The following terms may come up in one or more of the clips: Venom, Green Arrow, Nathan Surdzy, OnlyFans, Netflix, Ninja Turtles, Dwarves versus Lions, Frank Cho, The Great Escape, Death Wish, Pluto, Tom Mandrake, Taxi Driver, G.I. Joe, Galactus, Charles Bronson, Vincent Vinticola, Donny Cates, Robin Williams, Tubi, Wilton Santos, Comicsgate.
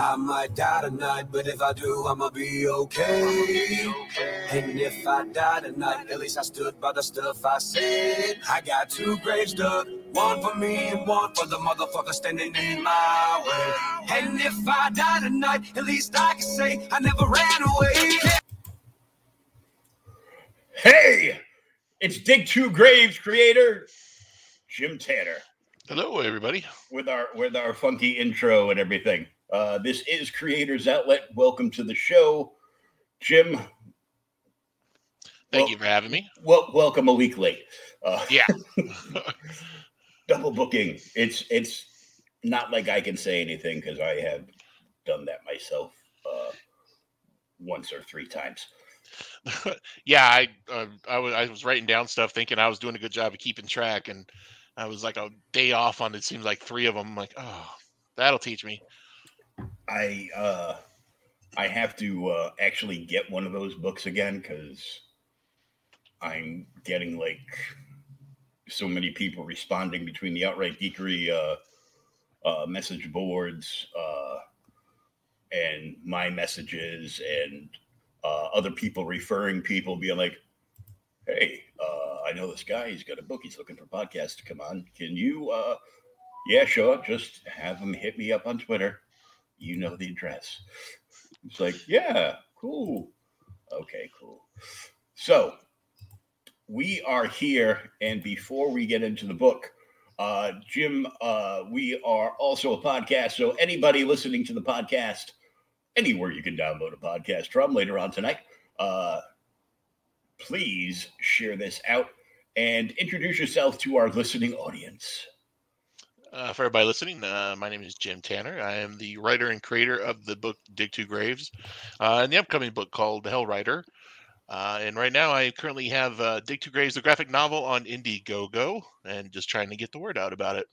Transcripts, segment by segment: I might die tonight, but if I do, I'ma be okay. And if I die tonight, at least I stood by the stuff I said. I got two graves dug, one for me and one for the motherfucker standing in my way. And if I die tonight, at least I can say I never ran away. Hey, it's Dig Two Graves creator Jim Tanner. Hello, everybody. With our funky intro and everything. This is Creator's Outlet. Welcome to the show, Jim. Thank you for having me. Welcome a week late. Yeah. Double booking. It's not like I can say anything because I have done that myself once or three times. Yeah, I was writing down stuff thinking I was doing a good job of keeping track, and I was like a day off on it seems like three of them. I'm like, oh, that'll teach me. I have to actually get one of those books again because I'm getting like so many people responding between the outright geekery message boards and my messages and other people referring people being like, hey, I know this guy. He's got a book. He's looking for podcasts to come on. Can you? Yeah, sure. Just have him hit me up on Twitter. You know the address. It's like, yeah, cool. Okay, cool. So we are here. And before we get into the book, Jim, we are also a podcast. So anybody listening to the podcast, anywhere you can download a podcast from later on tonight, please share this out and introduce yourself to our listening audience. For everybody listening, my name is Jim Tanner. I am the writer and creator of the book Dig Two Graves and the upcoming book called Hell Rider. And right now I currently have Dig Two Graves, the graphic novel, on Indiegogo and just trying to get the word out about it.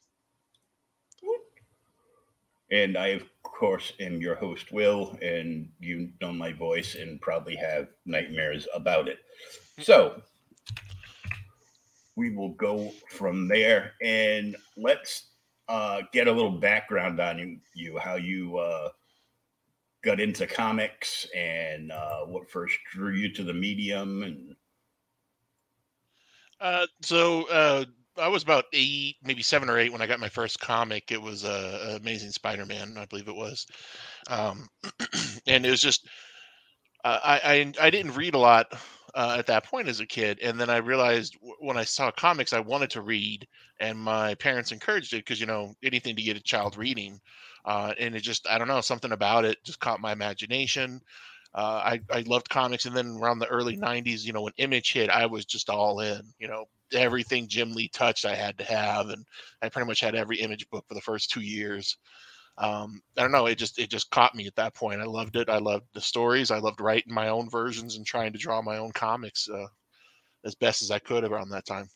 And I, of course, am your host, Will, and you know my voice and probably have nightmares about it. So we will go from there and let's get a little background on you, how you got into comics and what first drew you to the medium. And I was about 8, maybe 7 or 8 when I got my first comic. It was Amazing Spider-Man, I believe it was. And it was just, I didn't read a lot at that point as a kid. And then I realized when I saw comics, I wanted to read, and my parents encouraged it because, you know, anything to get a child reading. And it just, I don't know, something about it just caught my imagination. I loved comics. And then around the early 90s, you know, when Image hit, I was just all in, you know. Everything Jim Lee touched I had to have, and I pretty much had every Image book for the first 2 years. I don't know, it just caught me at that point. I loved it. I loved the stories. I loved writing my own versions and trying to draw my own comics as best as I could around that time.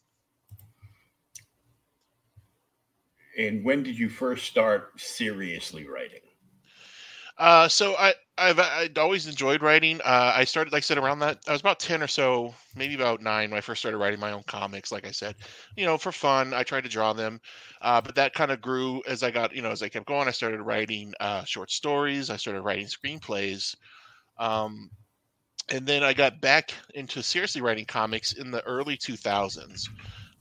And when did you first start seriously writing? So I'd always enjoyed writing. I started, like I said, around that, I was about 10 or so, maybe about 9 when I first started writing my own comics. Like I said, you know, for fun, I tried to draw them. But that kind of grew as I got, you know, as I kept going, I started writing short stories. I started writing screenplays. And then I got back into seriously writing comics in the early 2000s.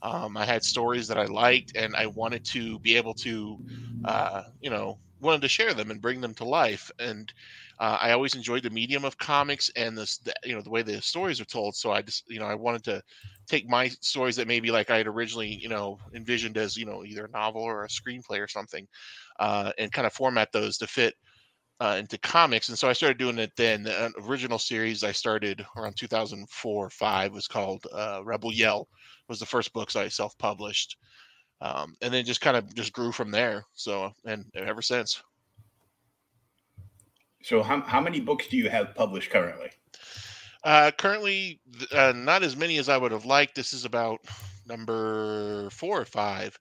I had stories that I liked, and I wanted to be able to, you know, wanted to share them and bring them to life. And I always enjoyed the medium of comics and the you know, the way the stories are told. So I just, you know, I wanted to take my stories that maybe like I had originally, you know, envisioned as, you know, either a novel or a screenplay or something, and kind of format those to fit into comics. And so I started doing it then. The original series I started around 2004 or 2005 was called Rebel Yell. Was the first books I self-published. And then just kind of just grew from there. So, and ever since. So how many books do you have published currently? Currently, not as many as I would have liked. This is about number 4 or 5.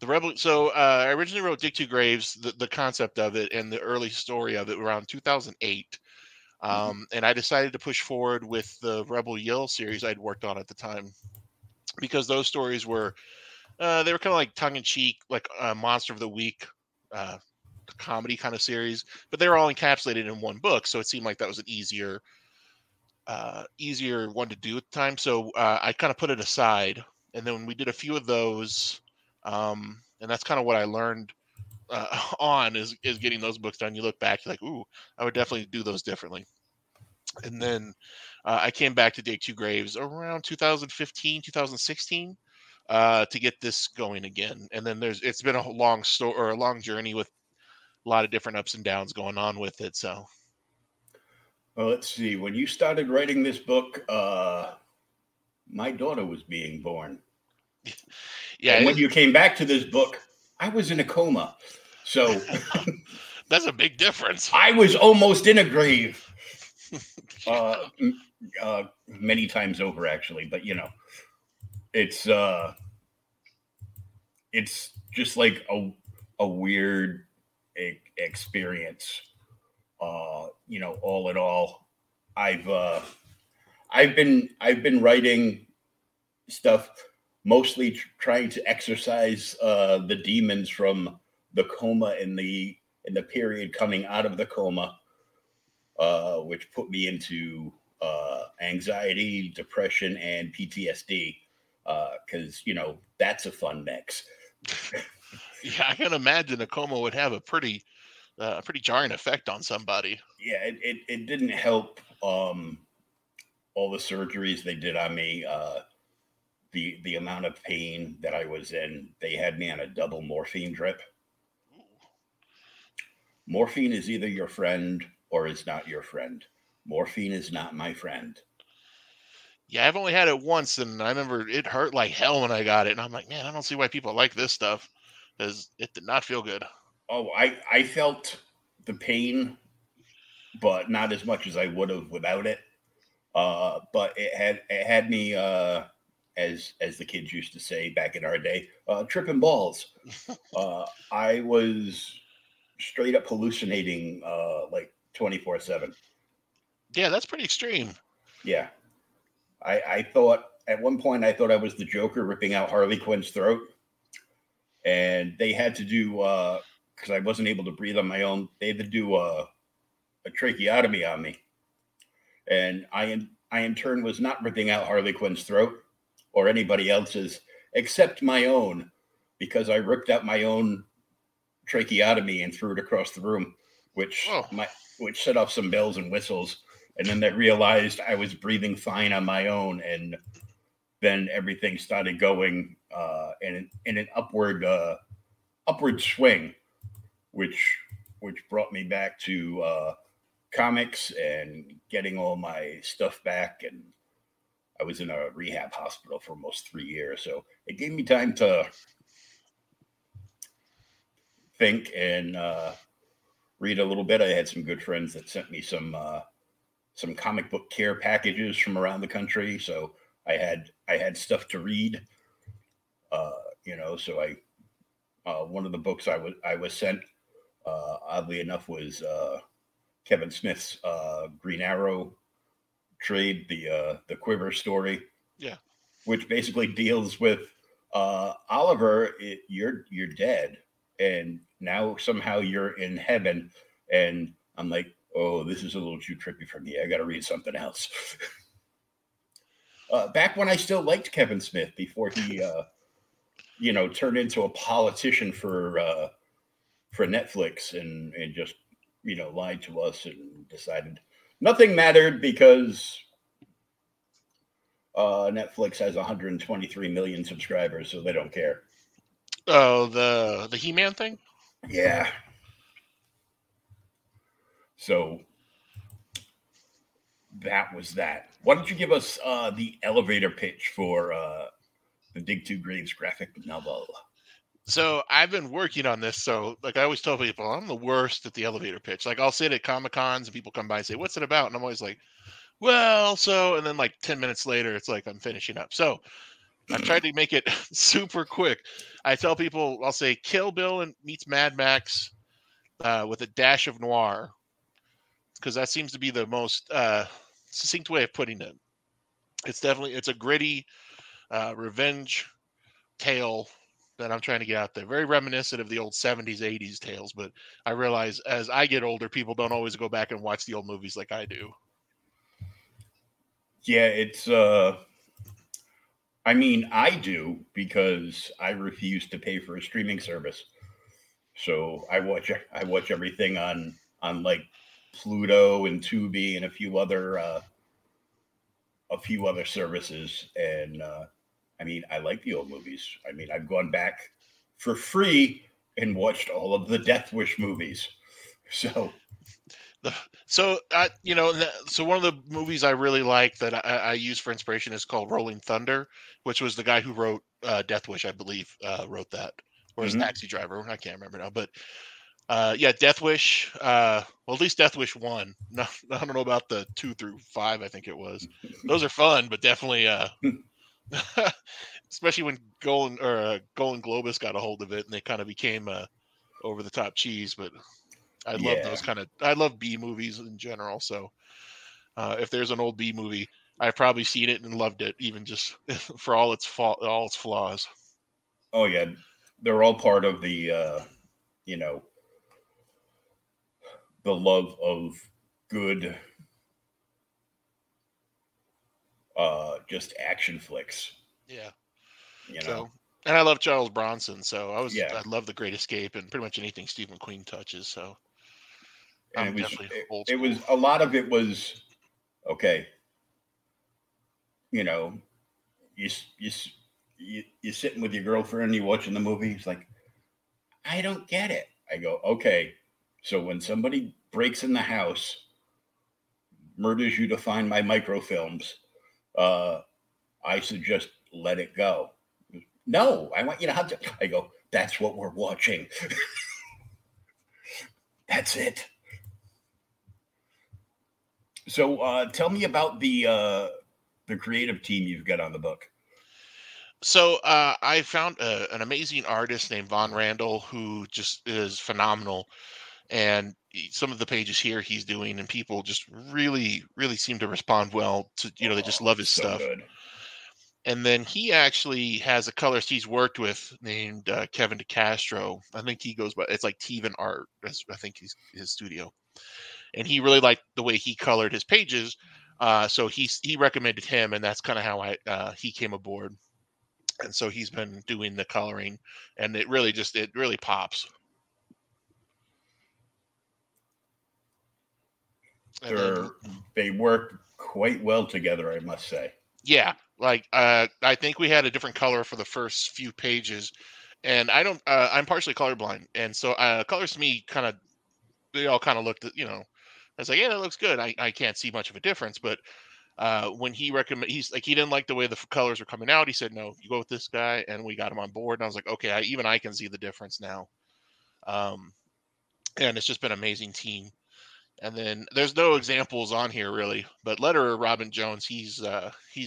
The Rebel. So I originally wrote Dig Two Graves, the concept of it and the early story of it around 2008. And I decided to push forward with the Rebel Yell series I'd worked on at the time, because those stories were, they were kind of like tongue-in-cheek, like Monster of the Week comedy kind of series, but they were all encapsulated in one book, so it seemed like that was an easier one to do at the time. So I kind of put it aside, and then we did a few of those, and that's kind of what I learned on is getting those books done. You look back, you're like, ooh, I would definitely do those differently. And then I came back to Dig Two Graves around 2015, 2016. To get this going again. And then it's been a long story or a long journey with a lot of different ups and downs going on with it. So, well, let's see, when you started writing this book, my daughter was being born. Yeah. And when you came back to this book, I was in a coma. So that's a big difference. I was almost in a grave, many times over actually, but you know, it's just like a weird experience. You know, all in all, I've been writing stuff, mostly trying to exorcise the demons from the coma in the period coming out of the coma, which put me into anxiety, depression, and PTSD. Because, you know, that's a fun mix. Yeah, I can imagine a coma would have a pretty jarring effect on somebody. Yeah, it didn't help all the surgeries they did on me. The amount of pain that I was in, they had me on a double morphine drip. Ooh. Morphine is either your friend or is not your friend. Morphine is not my friend. Yeah, I've only had it once, and I remember it hurt like hell when I got it. And I'm like, man, I don't see why people like this stuff, because it did not feel good. Oh, I felt the pain, but not as much as I would have without it. But it had me, as the kids used to say back in our day, tripping balls. I was straight up hallucinating like 24/7. Yeah, that's pretty extreme. Yeah. I thought at one point I was the Joker ripping out Harley Quinn's throat, and they had to do because I wasn't able to breathe on my own. They had to do a tracheotomy on me, and I in turn was not ripping out Harley Quinn's throat or anybody else's. except my own, because I ripped out my own tracheotomy and threw it across the room, which set off some bells and whistles. And then they realized I was breathing fine on my own, and then everything started going in an upward swing, which brought me back to comics and getting all my stuff back. And I was in a rehab hospital for almost 3 years, so it gave me time to think and read a little bit. I had some good friends that sent me some comic book care packages from around the country, so I had stuff to read. So I one of the books I was sent, oddly enough, was Kevin Smith's Green Arrow trade, the Quiver story. Yeah, which basically deals with Oliver. You're dead, and now somehow you're in heaven. And I'm like, oh, this is a little too trippy for me. I got to read something else. Back when I still liked Kevin Smith, before he, turned into a politician for Netflix and just, lied to us and decided nothing mattered because Netflix has 123 million subscribers, so they don't care. Oh, the He-Man thing? Yeah. So that was that. Why don't you give us the elevator pitch for the Dig Two Graves graphic novel? So I've been working on this. So I always tell people, I'm the worst at the elevator pitch. I'll sit at Comic-Cons and people come by and say, what's it about? And I'm always like, and then 10 minutes later, it's I'm finishing up. So I've tried to make it super quick. I tell people, I'll say Kill Bill and meets Mad Max with a dash of noir, because that seems to be the most succinct way of putting it. It's a gritty revenge tale that I'm trying to get out there. Very reminiscent of the old 70s, 80s tales, but I realize as I get older, people don't always go back and watch the old movies like I do. Yeah, it's... I do, because I refuse to pay for a streaming service. So I watch everything on Pluto and Tubi and a few other services, and I like the old movies. I've gone back for free and watched all of the Death Wish movies. So one of the movies I really like that I use for inspiration is called Rolling Thunder, which was the guy who wrote Death Wish, I believe, wrote that, or his Taxi Driver. I can't remember now, but. Death Wish. At least Death Wish 1. No, I don't know about the 2 through 5. I think it was. Those are fun, but definitely, especially when Golden Globus got a hold of it and they kind of became over the top cheese. But I love those I love B movies in general. So if there's an old B movie, I've probably seen it and loved it, even just for all its all its flaws. Oh yeah, they're all part of the the love of good, just action flicks. Yeah. So, and I love Charles Bronson. So I love The Great Escape and pretty much anything Stephen Queen touches. So a lot of it was, okay. You're sitting with your girlfriend, you watching the movie. It's like, I don't get it. I go, okay. So when somebody breaks in the house, murders you to find my microfilms, I suggest let it go. No, I want you to have to. I go, that's what we're watching. That's it. So tell me about the creative team you've got on the book. So I found an amazing artist named Von Randall, who just is phenomenal. And some of the pages here he's doing, and people just really, really seem to respond well to, they just love his stuff. Good. And then he actually has a colorist he's worked with named Kevin DeCastro. I think he goes by, it's Teven Art. That's, I think, his studio. And he really liked the way he colored his pages. So he recommended him, and that's kind of how he came aboard. And so he's been doing the coloring, and it really pops. They work quite well together, I must say. Yeah, I think we had a different color for the first few pages, and I don't. I'm partially colorblind, and so colors to me kind of they all kind of looked, I was like, yeah, that looks good. I can't see much of a difference, but when he recommended, he's like, he didn't like the way the colors were coming out. He said, no, you go with this guy, and we got him on board. And I was like, okay, even I can see the difference now. And it's just been an amazing team. And then there's no examples on here really, but letterer Robin Jones, he's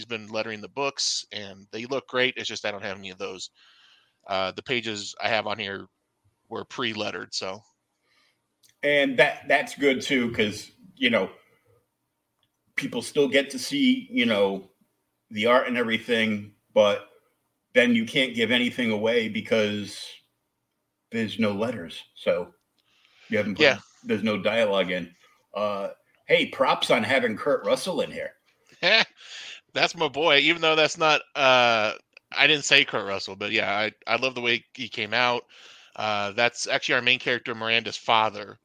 been lettering the books and they look great. It's just, I don't have any of those. The pages I have on here were pre-lettered. So. And that's good too. Cause people still get to see, the art and everything, but then you can't give anything away because there's no letters. So you haven't put, there's no dialogue in. Hey, props on having Kurt Russell in here. That's my boy, even though that's not I didn't say Kurt Russell, but yeah, I love the way he came out. That's actually our main character, Miranda's father.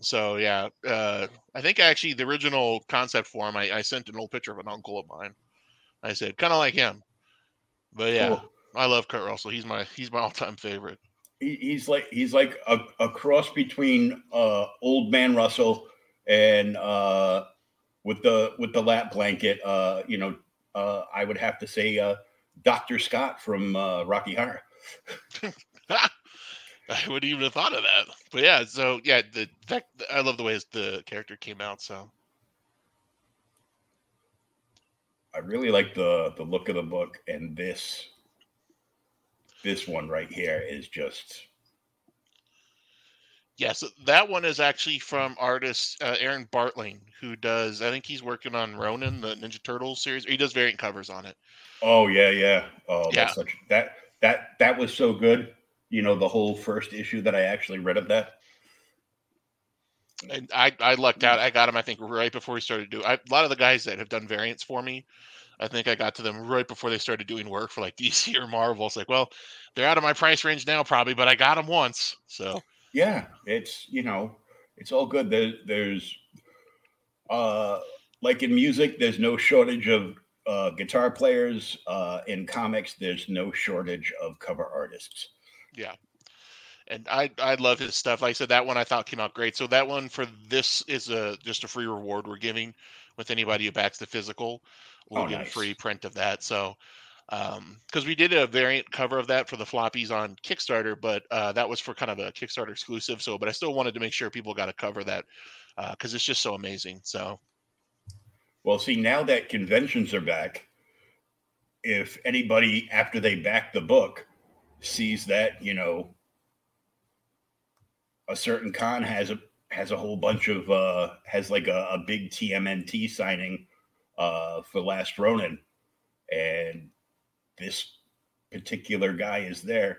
So yeah, I think actually the original concept for him, I sent an old picture of an uncle of mine. I said kind of like him. But yeah, cool. I love Kurt Russell. He's my all-time favorite. He's like a cross between Old Man Russell and with the lap blanket. I would have to say Dr. Scott from Rocky Horror. I wouldn't even have thought of that, but yeah. So yeah, I love the way the character came out. So I really like the look of the book, and this. This one right here is just. Yeah, so that one is actually from artist Aaron Bartling, who does, I think he's working on Ronin, the Ninja Turtles series. He does variant covers on it. Oh, yeah. Oh, yeah. That's that was so good. The whole first issue that I actually read of that. And I lucked out. I got him, I think, right before we started doing a lot of the guys that have done variants for me. I think I got to them right before they started doing work for like DC or Marvel. It's like, well, they're out of my price range now, probably, but I got them once. So yeah, it's it's all good. There's like in music, there's no shortage of guitar players. In comics, there's no shortage of cover artists. Yeah, and I love his stuff. Like I said, that one I thought came out great. So that one for this is just a free reward we're giving with anybody who backs the physical. We'll get a free print of that. So, because we did a variant cover of that for the floppies on Kickstarter, but that was for kind of a Kickstarter exclusive. So, but I still wanted to make sure people got a cover of that because it's just so amazing. So, well, see, now that conventions are back, if anybody after they back the book sees that, a certain con has a whole bunch of has like a big TMNT signing. For Last Ronin, and this particular guy is there,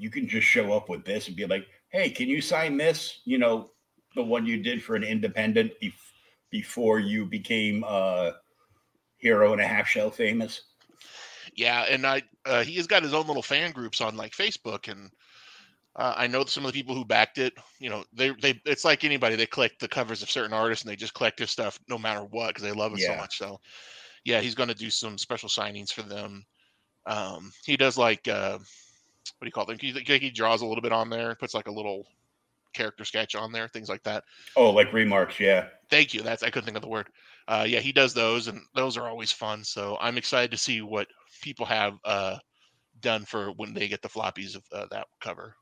you can just show up with this and be like, hey, can you sign this? The one you did for an independent before you became Hero and a Half Shell famous. Yeah, and he has got his own little fan groups on like Facebook, and I know some of the people who backed it, they it's like anybody, they collect the covers of certain artists and they just collect his stuff no matter what because they love it so much. So, yeah, he's going to do some special signings for them. He does like, what do you call them? He draws a little bit on there, puts like a little character sketch on there, things like that. Oh, like remarks, yeah. Thank you. I couldn't think of the word. Yeah, he does those, and those are always fun. So I'm excited to see what people have done for when they get the floppies of that cover.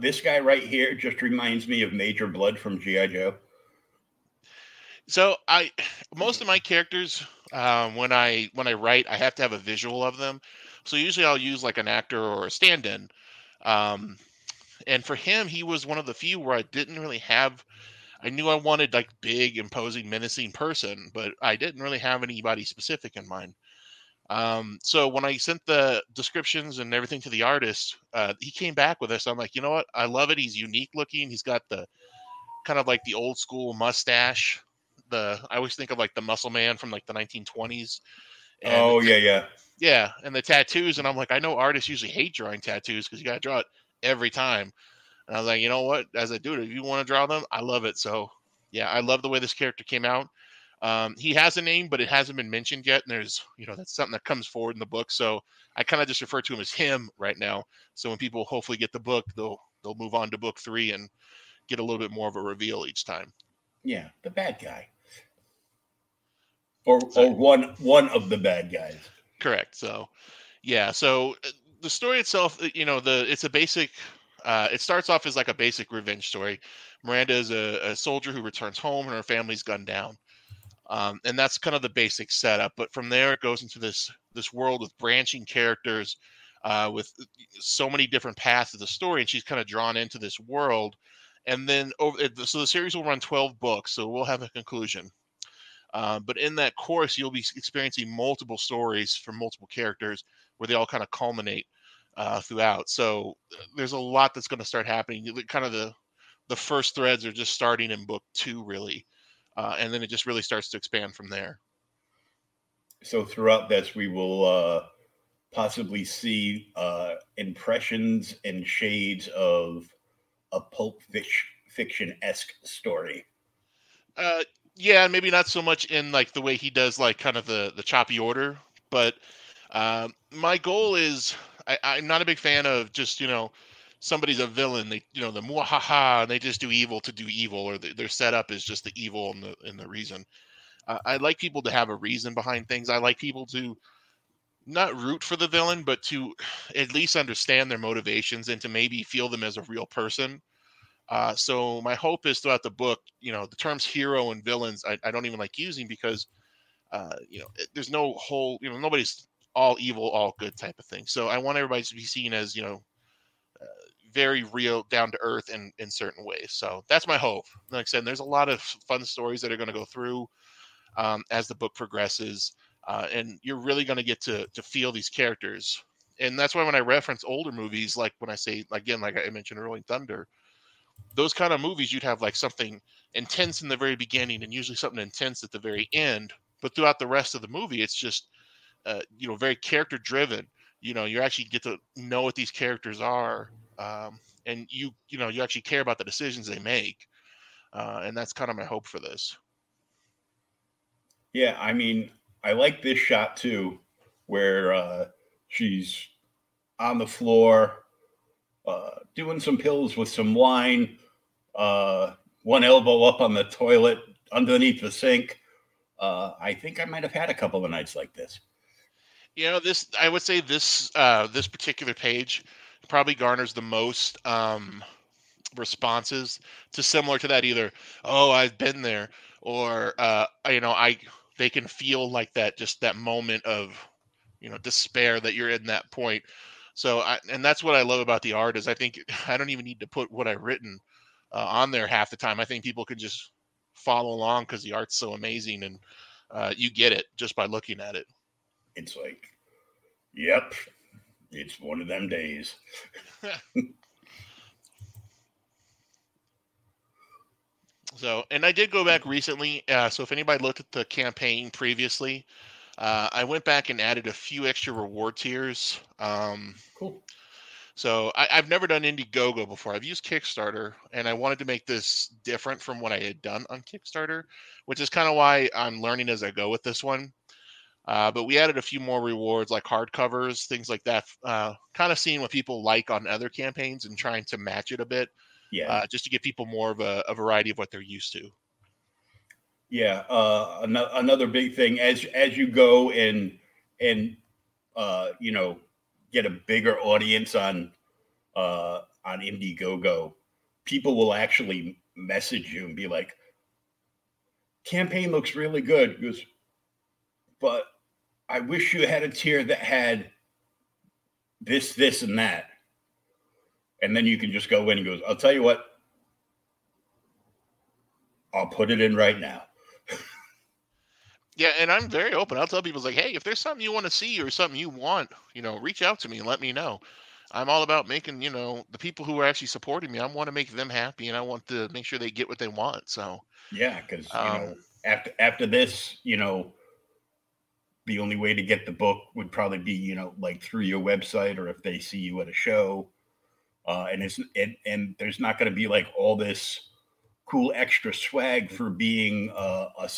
This guy right here just reminds me of Major Blood from G.I. Joe. So most of my characters, when I write, I have to have a visual of them. So usually I'll use like an actor or a stand-in. And for him, he was one of the few where I didn't really have. I knew I wanted like big, imposing, menacing person, but I didn't really have anybody specific in mind. So when I sent the descriptions and everything to the artist, he came back with us. I'm like, you know what? I love it. He's unique looking. He's got the kind of like the old school mustache. I always think of like the muscle man from like the 1920s. And yeah, and the tattoos, and I'm like, I know artists usually hate drawing tattoos because you got to draw it every time. And I was like, you know what? As a dude, if you want to draw them, I love it. So, yeah, I love the way this character came out. He has a name, but it hasn't been mentioned yet. And there's, you know, that's something that comes forward in the book. So I kind of just refer to him as him right now. So when people hopefully get the book, they'll move on to book 3 and get a little bit more of a reveal each time. Yeah, the bad guy. Or one of the bad guys. Correct. So, yeah. So the story itself, you know, it's a basic... it starts off as like a basic revenge story. Miranda is a soldier who returns home and her family's gunned down. And that's kind of the basic setup. But from there, it goes into this world with branching characters, with so many different paths of the story. And she's kind of drawn into this world. And then so the series will run 12 books. So we'll have a conclusion. But in that course, you'll be experiencing multiple stories from multiple characters where they all kind of culminate throughout. So there's a lot that's going to start happening. Kind of the first threads are just starting in book 2, really. And then it just really starts to expand from there. So throughout this, we will possibly see impressions and shades of a pulp fiction-esque story. Yeah, maybe not so much in like the way he does like kind of the choppy order, but my goal is... I'm not a big fan of just, you know, somebody's a villain. They, you know, the muahaha, and they just do evil to do evil, or their setup is just the evil and the reason. I like people to have a reason behind things. I like people to not root for the villain, but to at least understand their motivations and to maybe feel them as a real person. So my hope is throughout the book, you know, the terms hero and villains, I don't even like using because, you know, there's no whole, you know, nobody's all evil, all good type of thing. So I want everybody to be seen as, you know, very real, down to earth in certain ways. So that's my hope. Like I said, there's a lot of fun stories that are going to go through as the book progresses. And you're really going to get to feel these characters. And that's why when I reference older movies, like when I say, again, like I mentioned, Rolling Thunder, those kind of movies, you'd have like something intense in the very beginning and usually something intense at the very end. But throughout the rest of the movie, it's just, you know, very character driven. You know, you actually get to know what these characters are, and you know, you actually care about the decisions they make, and that's kind of my hope for this. Yeah, I mean, I like this shot too, where she's on the floor doing some pills with some wine, one elbow up on the toilet underneath the sink. I think I might have had a couple of nights like this. You know, this, I would say this, this particular page probably garners the most, responses to similar to that, either, oh, I've been there, or, you know, they can feel like that, just that moment of, you know, despair that you're in that point. So and that's what I love about the art is I think I don't even need to put what I've written on there half the time. I think people can just follow along because the art's so amazing and, you get it just by looking at it. It's like, yep, it's one of them days. So, and I did go back recently. So if anybody looked at the campaign previously, I went back and added a few extra reward tiers. Cool. So I've never done Indiegogo before. I've used Kickstarter, and I wanted to make this different from what I had done on Kickstarter, which is kind of why I'm learning as I go with this one. But we added a few more rewards like hardcovers, things like that, kind of seeing what people like on other campaigns and trying to match it a bit, just to give people more of a variety of what they're used to. Yeah. Another big thing as you go and you know, get a bigger audience on Indiegogo, people will actually message you and be like, campaign looks really good. But I wish you had a tier that had this, and that. And then you can just go in and goes, I'll tell you what, I'll put it in right now. Yeah, and I'm very open. I'll tell people, like, hey, if there's something you want to see or something you want, you know, reach out to me and let me know. I'm all about making, you know, the people who are actually supporting me, I want to make them happy, and I want to make sure they get what they want. So yeah, because, you know, after this, you know, the only way to get the book would probably be, you know, like through your website or if they see you at a show. And there's not going to be like all this cool extra swag for being a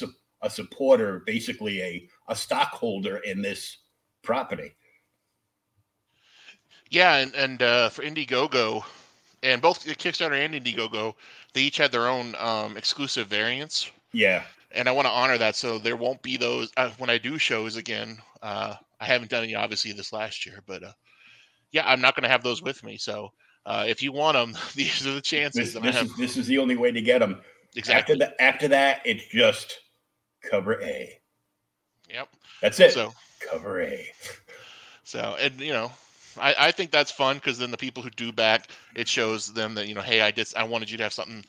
supporter, basically a stockholder in this property. Yeah, and for Indiegogo, and both Kickstarter and Indiegogo, they each had their own exclusive variants. Yeah. And I want to honor that, so there won't be those when I do shows again. I haven't done any, obviously, this last year, but yeah, I'm not going to have those with me. So if you want them, these are the chances. This is the only way to get them. Exactly. After that, it's just cover A. Yep. That's it. So cover A. So, and you know, I think that's fun because then the people who do back, it shows them that, you know, hey, I wanted you to have something,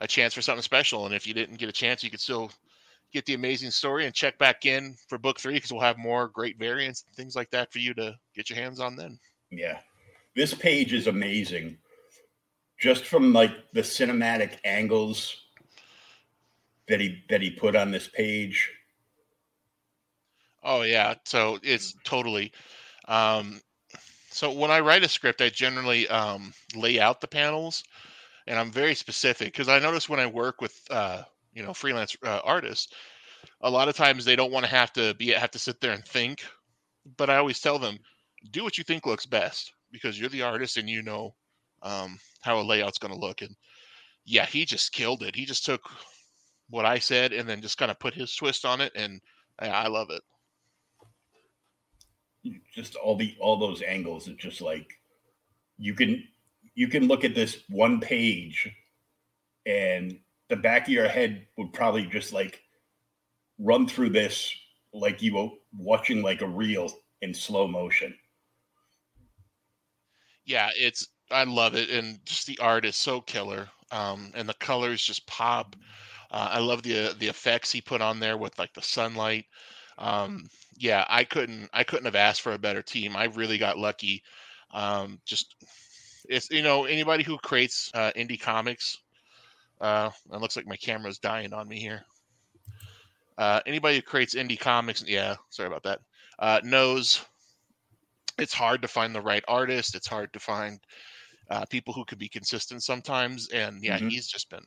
a chance for something special. And if you didn't get a chance, you could still get the amazing story and check back in for book 3 because we'll have more great variants and things like that for you to get your hands on then. Yeah. This page is amazing. Just from like the cinematic angles that he put on this page. Oh yeah. So it's totally, so when I write a script, I generally lay out the panels, and I'm very specific because I notice when I work with freelance artists, a lot of times they don't want to have to sit there and think. But I always tell them, do what you think looks best because you're the artist and you know how a layout's going to look. And yeah, he just killed it. He just took what I said and then just kind of put his twist on it, and I love it. Just all those angles. It's just like you can look at this one page and the back of your head would probably just like run through this like you were watching like a reel in slow motion. Yeah, I love it, and just the art is so killer, and the colors just pop. I love the effects he put on there with like the sunlight. Yeah, I couldn't have asked for a better team. I really got lucky. It's, you know, anybody who creates indie comics, it looks like my camera's dying on me here. Anybody who creates indie comics, yeah, sorry about that, knows it's hard to find the right artist. It's hard to find people who could be consistent sometimes. And yeah, mm-hmm. He's just been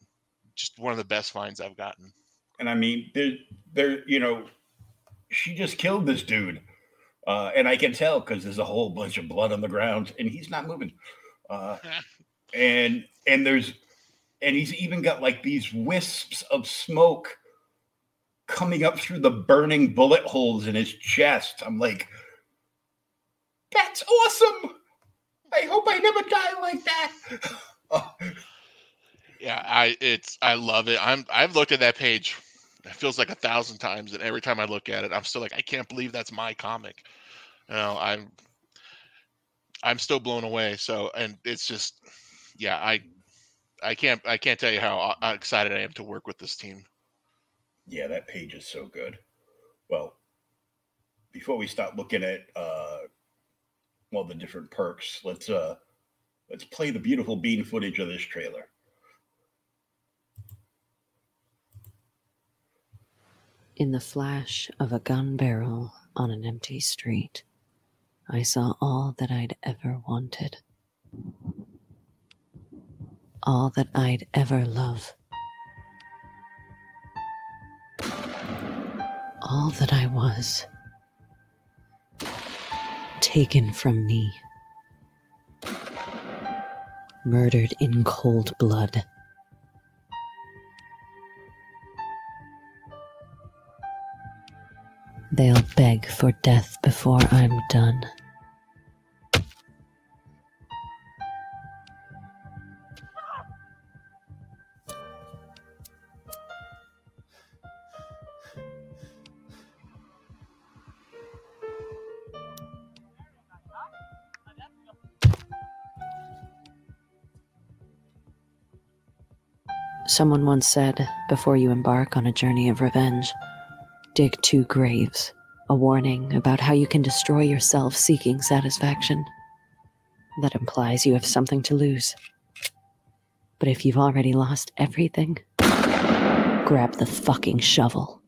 one of the best finds I've gotten. And I mean, you know, she just killed this dude. And I can tell because there's a whole bunch of blood on the ground and he's not moving. And he's even got like these wisps of smoke coming up through the burning bullet holes in his chest. I'm like, that's awesome. I hope I never die like that. Yeah, I love it. I've looked at that page. It feels like 1,000 times, and every time I look at it, I'm still like, I can't believe that's my comic. You know, I'm still blown away. So, and it's just, yeah, I can't tell you how excited I am to work with this team. Yeah, that page is so good. Well, before we start looking at all the different perks, let's play the beautiful bean footage of this trailer. In the flash of a gun barrel on an empty street, I saw all that I'd ever wanted. All that I'd ever love. All that I was. Taken from me. Murdered in cold blood. They'll beg for death before I'm done. Someone once said, before you embark on a journey of revenge, dig 2 graves, a warning about how you can destroy yourself seeking satisfaction. That implies you have something to lose. But if you've already lost everything, grab the fucking shovel.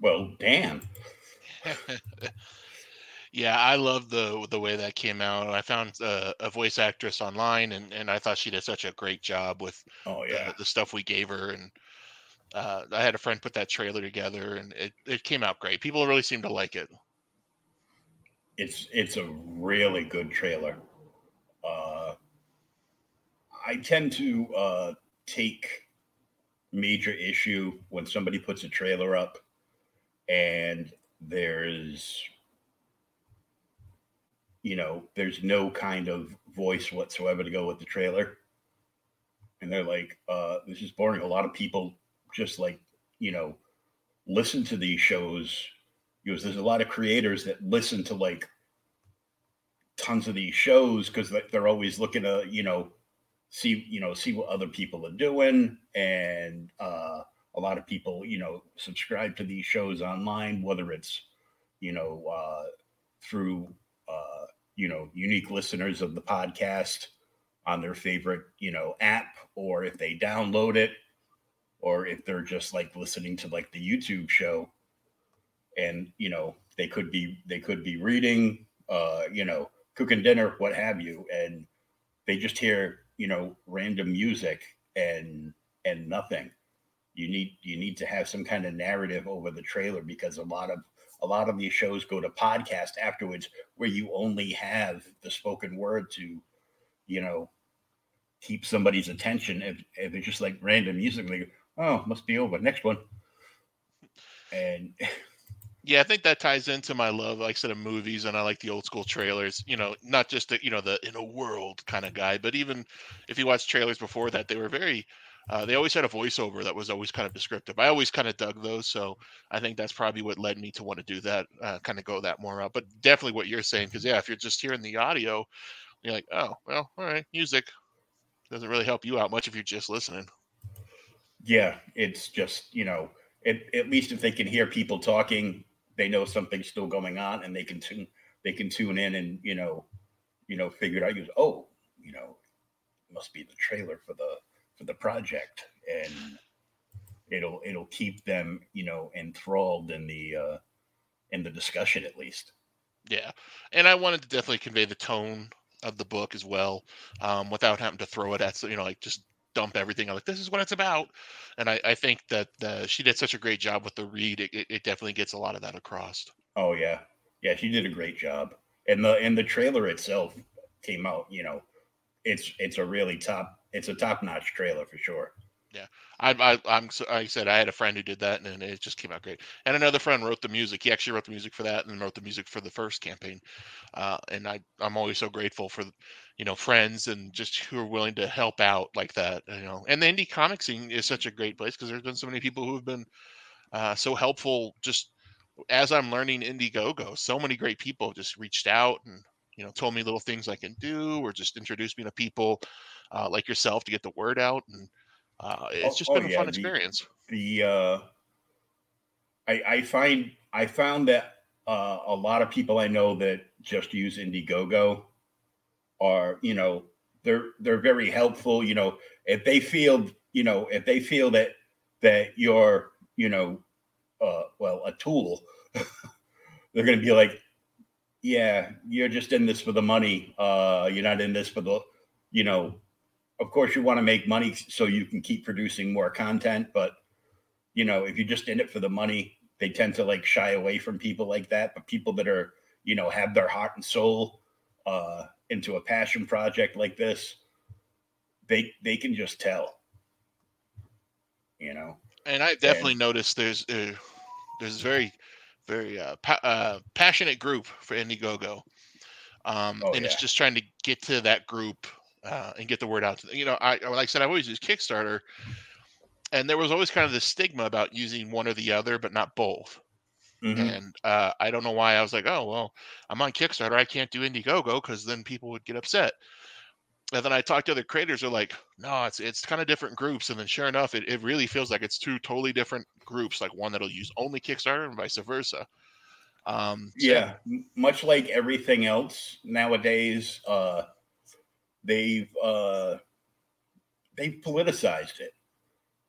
Well, damn. Yeah, I love the way that came out. I found a voice actress online, and I thought she did such a great job with the stuff we gave her. And I had a friend put that trailer together, and it came out great. People really seem to like it. It's a really good trailer. I tend to take major issue when somebody puts a trailer up and there's no kind of voice whatsoever to go with the trailer. And they're like, this is boring. A lot of people just listen to these shows because there's a lot of creators that listen to tons of these shows because they're always looking to, see what other people are doing. And a lot of people, subscribe to these shows online, whether it's, through, unique listeners of the podcast on their favorite, app, or if they download it, or if they're just listening to the YouTube show and, they could be reading, cooking dinner, what have you. And they just hear, random music and nothing. You need to have some kind of narrative over the trailer because a lot of these shows go to podcast afterwards where you only have the spoken word to, keep somebody's attention. If it's just random music, oh, must be over. Next one. And yeah, I think that ties into my love, of movies, and I like the old school trailers, not just the in a world kind of guy, but even if you watch trailers before that, they were very, they always had a voiceover that was always kind of descriptive. I always kind of dug those. So I think that's probably what led me to want to do that, kind of go that more route, but definitely what you're saying. Cause yeah, if you're just hearing the audio, you're like, oh, well, all right. Music doesn't really help you out much if you're just listening. Yeah. It's just, at least if they can hear people talking, they know something's still going on, and they can tune in and figure it out. It must be the trailer for the project, and it'll keep them enthralled in the discussion at least. Yeah, and I wanted to definitely convey the tone of the book as well, without having to throw it at just dump everything. I'm like, this is what it's about. And I think that she did such a great job with the read. It definitely gets a lot of that across. Oh yeah. Yeah. She did a great job. And the trailer itself came out, it's a top-notch trailer for sure. Yeah. I said, I had a friend who did that and it just came out great. And another friend wrote the music. He actually wrote the music for that and wrote the music for the first campaign. And I'm always so grateful for, friends and just who are willing to help out like that, and the indie comic scene is such a great place because there's been so many people who have been so helpful. Just as I'm learning Indiegogo, so many great people just reached out and, told me little things I can do or just introduced me to people like yourself to get the word out. And, it's just been a fun experience. I found that a lot of people I know that just use Indiegogo are, they're very helpful. If they feel that you're, a tool, they're going to be like, yeah, you're just in this for the money. You're not in this for the, of course, you want to make money so you can keep producing more content. But, if you're just in it for the money, they tend to shy away from people like that. But people that are, have their heart and soul into a passion project like this, they can just tell. And I definitely noticed there's very, very passionate group for Indiegogo. It's just trying to get to that group. And get the word out to them. I always use Kickstarter, and there was always kind of this stigma about using one or the other, but not both. Mm-hmm. And I don't know why I was like, oh, well, I'm on Kickstarter. I can't do Indiegogo because then people would get upset. And then I talked to other creators who are like, no, it's kind of different groups. And then sure enough, it really feels like it's two totally different groups, like one that'll use only Kickstarter and vice versa. Much like everything else nowadays, they've politicized it,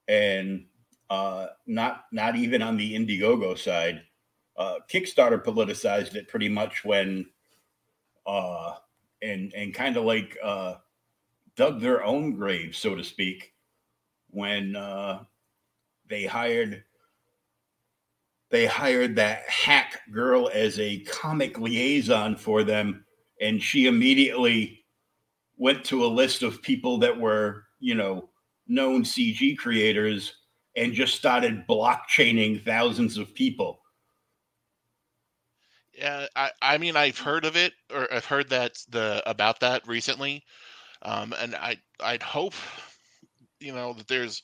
and Not even on the Indiegogo side. Kickstarter politicized it pretty much when, and kind of like dug their own grave, so to speak, when they hired that hack girl as a comic liaison for them, and she immediately went to a list of people that were, known CG creators and just started blockchaining thousands of people. Yeah, I mean, I've heard of it, or I've heard about that recently, and I'd hope, that there's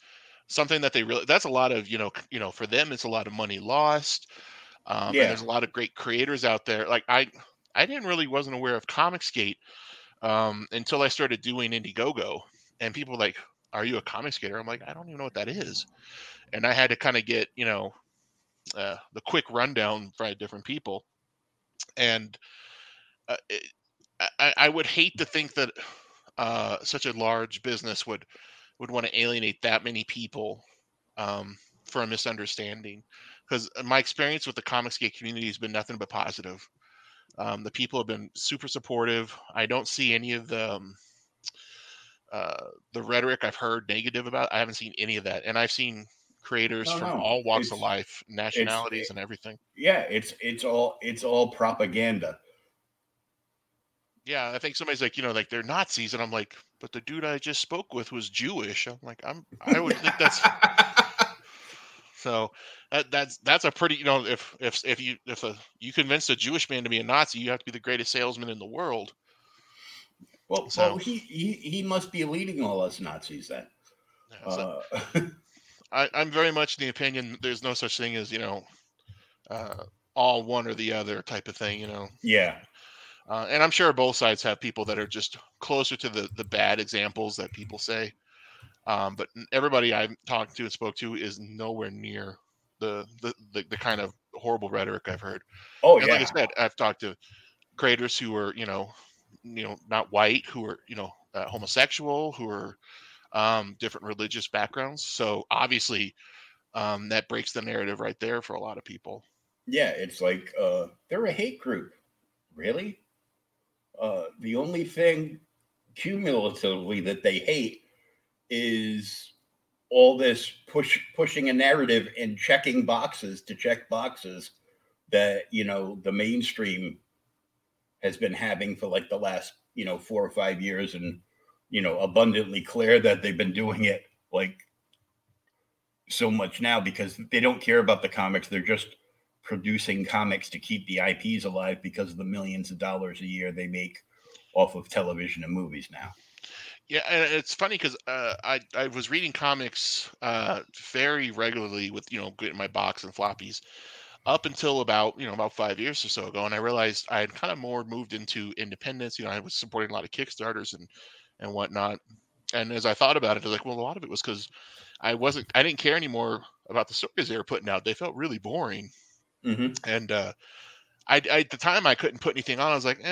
something that they really—that's a lot of for them, it's a lot of money lost. And there's a lot of great creators out there. Like I wasn't aware of Comicsgate until I started doing Indiegogo, and people were like, "Are you a Comicsgator?" I'm like, "I don't even know what that is," and I had to kind of get the quick rundown by different people. And I would hate to think that such a large business would want to alienate that many people for a misunderstanding, because my experience with the Comicsgate community has been nothing but positive. The people have been super supportive. I don't see any of the rhetoric I've heard negative about. I haven't seen any of that, and I've seen creators from all walks of life, nationalities, and everything. Yeah, it's all propaganda. Yeah, I think somebody's like, they're Nazis, and I'm like, but the dude I just spoke with was Jewish. I'm like, I would think that's so. That's a pretty, if you convince a Jewish man to be a Nazi, you have to be the greatest salesman in the world. Well, so he must be leading all us Nazis then. Yeah, I'm very much in the opinion there's no such thing as, all one or the other type of thing, Yeah. And I'm sure both sides have people that are just closer to the bad examples that people say. But everybody I've talked to and spoke to is nowhere near the kind of horrible rhetoric I've heard. Oh, and yeah. Like I said, I've talked to creators who are, not white, who are, homosexual, who are, different religious backgrounds. So obviously that breaks the narrative right there for a lot of people. Yeah, it's like they're a hate group. Really? The only thing cumulatively that they hate is all this pushing a narrative and checking boxes to check boxes that, the mainstream has been having for like the last, 4 or 5 years, and abundantly clear that they've been doing it like so much now because they don't care about the comics. They're just producing comics to keep the IPs alive because of the millions of dollars a year they make off of television and movies now. Yeah. And it's funny because I was reading comics very regularly with, getting my box and floppies up until about, about 5 years or so ago. And I realized I had kind of more moved into independence. I was supporting a lot of Kickstarters and whatnot. And as I thought about it, I was like, well, a lot of it was because I didn't care anymore about the stories they were putting out. They felt really boring. Mm-hmm. And at the time I couldn't put anything on. I was like,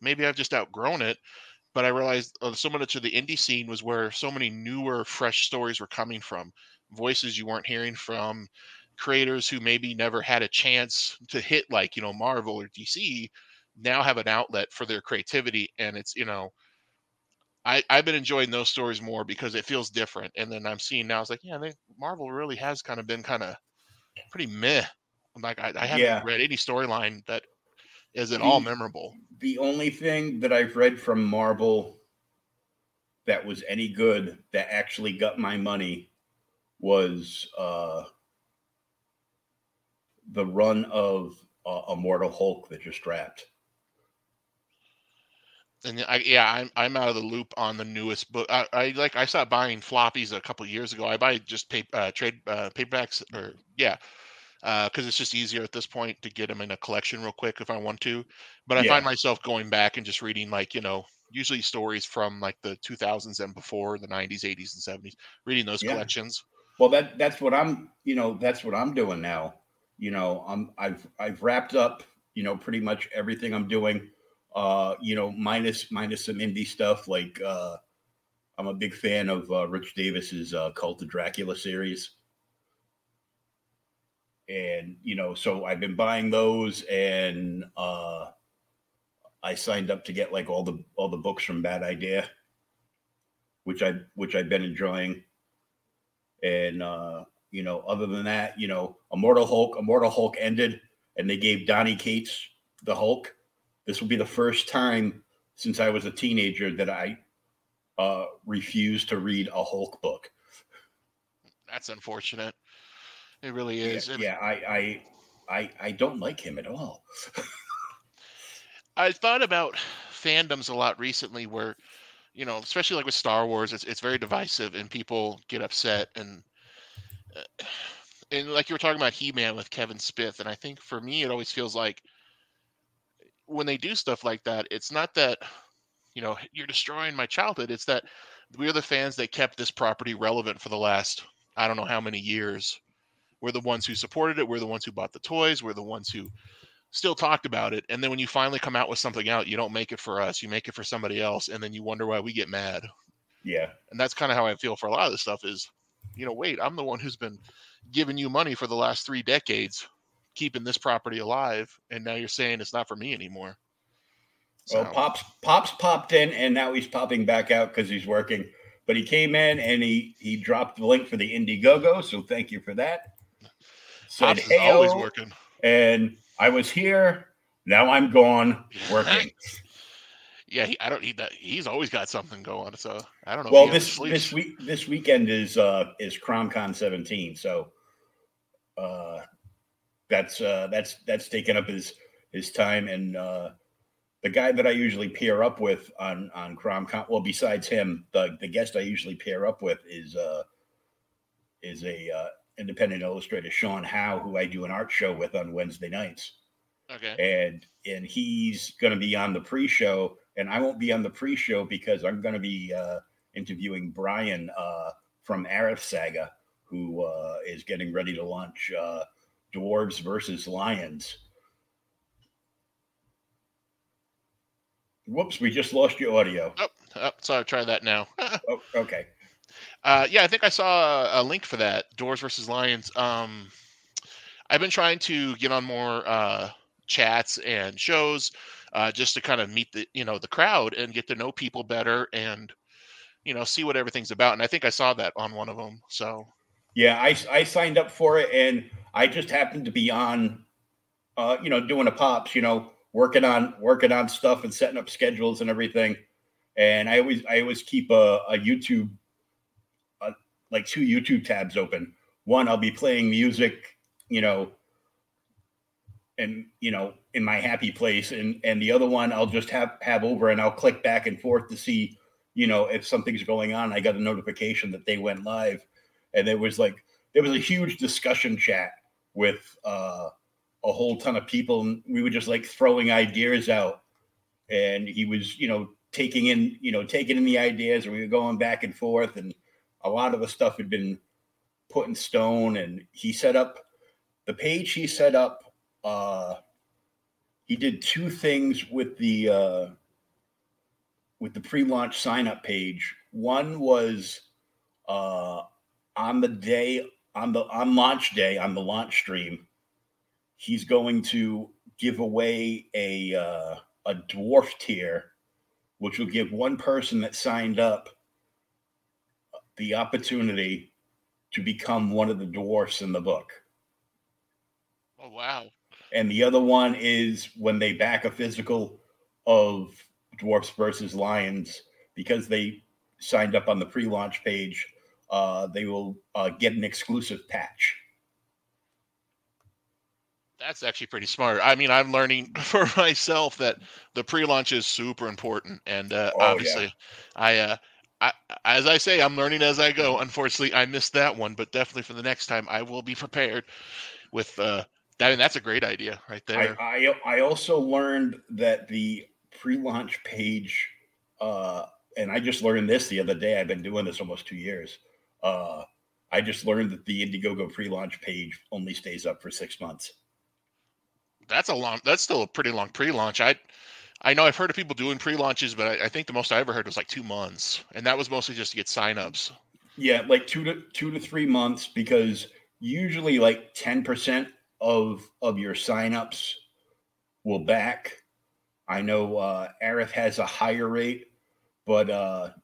maybe I've just outgrown it. But I realized so much of the indie scene was where so many newer, fresh stories were coming from, voices you weren't hearing from, creators who maybe never had a chance to hit like, Marvel or DC now have an outlet for their creativity. And it's, I've been enjoying those stories more because it feels different. And then I'm seeing now, it's like, Marvel really has kind of been pretty meh. I'm like, I haven't read any storyline that is at all memorable. The only thing that I've read from Marvel that was any good that actually got my money was the run of Immortal Hulk that just wrapped. And I'm out of the loop on the newest book. I stopped buying floppies a couple of years ago. I buy just trade paperbacks because it's just easier at this point to get them in a collection real quick if I want to. But I find myself going back and just reading usually stories from like the 2000s and before, the 90s, 80s, and 70s. Reading those collections. Well, that's what I'm that's what I'm doing now. I've wrapped up pretty much everything I'm doing. Minus some indie stuff. Like, I'm a big fan of Rich Davis's Cult of Dracula series. And, you know, so I've been buying those, and I signed up to get like all the books from Bad Idea, which I've been enjoying. And, you know, other than that, you know, Immortal Hulk ended, and they gave Donny Cates the Hulk. This will be the first time since I was a teenager that I refused to read a Hulk book. That's unfortunate. It really is. Yeah, I don't like him at all. I thought about fandoms a lot recently where, you know, especially like with Star Wars, it's very divisive and people get upset. And like you were talking about He-Man with Kevin Smith, and I think for me it always feels like when they do stuff like that, it's not that, you know, you're destroying my childhood. It's that we're the fans that kept this property relevant for the last, I don't know how many years. We're the ones who supported it. We're the ones who bought the toys. We're the ones who still talked about it. And then when you finally come out with something out, you don't make it for us. You make it for somebody else. And then you wonder why we get mad. Yeah. And that's kind of how I feel for a lot of this stuff is, you know, wait, I'm the one who's been giving you money for the last 3 decades, keeping this property alive. And now you're saying it's not for me anymore. So well, Pops popped in, and now he's popping back out because he's working. But he came in and he dropped the link for the Indiegogo, so thank you for that. So Pops is always working. And I was here, now I'm gone, working. Yeah, I don't need that. He's always got something going, so I don't know. Well, this weekend is CromCon 17, so that's taken up his time. And the guy that I usually pair up with on CromCon, well, besides him, the guest I usually pair up with is a independent illustrator, Sean Howe, who I do an art show with on Wednesday nights. Okay. And he's going to be on the pre-show, and I won't be on the pre-show because I'm going to be interviewing Brian from Arif Saga, who is getting ready to launch Dwarves versus Lions. Whoops, we just lost your audio. Oh, sorry, try that now. Oh, okay. Yeah, I think I saw a link for that, Dwarves versus Lions. I've been trying to get on more chats and shows just to kind of meet the crowd and get to know people better and, you know, see what everything's about. And I think I saw that on one of them. So, yeah, I signed up for it, and I just happened to be on, you know, doing a Pops, you know, working on stuff and setting up schedules and everything. And I always keep a YouTube, like 2 YouTube tabs open. One, I'll be playing music, you know, and, you know, in my happy place. And the other one I'll just have over, and I'll click back and forth to see, you know, if something's going on. I got a notification that they went live, and there was a huge discussion chat with, a whole ton of people, and we were just like throwing ideas out, and he was, you know, taking in the ideas, and we were going back and forth, and a lot of the stuff had been put in stone, and he set up the page. He set up, he did 2 things with the pre-launch sign-up page. One was, on launch day, on the launch stream, he's going to give away a dwarf tier, which will give one person that signed up the opportunity to become one of the dwarfs in the book. Oh, wow. And the other one is when they back a physical of Dwarfs versus Lions, because they signed up on the pre-launch page, they will get an exclusive patch. That's actually pretty smart. I mean, I'm learning for myself that the pre-launch is super important, and obviously, yeah. I as I say, I'm learning as I go. Unfortunately, I missed that one, but definitely for the next time, I will be prepared. With that, I mean, that's a great idea right there. I also learned that the pre-launch page, and I just learned this the other day. I've been doing this almost 2 years. I just learned that the Indiegogo pre-launch page only stays up for 6 months. That's still a pretty long pre-launch. I know I've heard of people doing pre-launches, but I think the most I ever heard was like 2 months. And that was mostly just to get signups. Yeah, like 2 to 3 months, because usually like 10% of your signups will back. I know Arif has a higher rate, but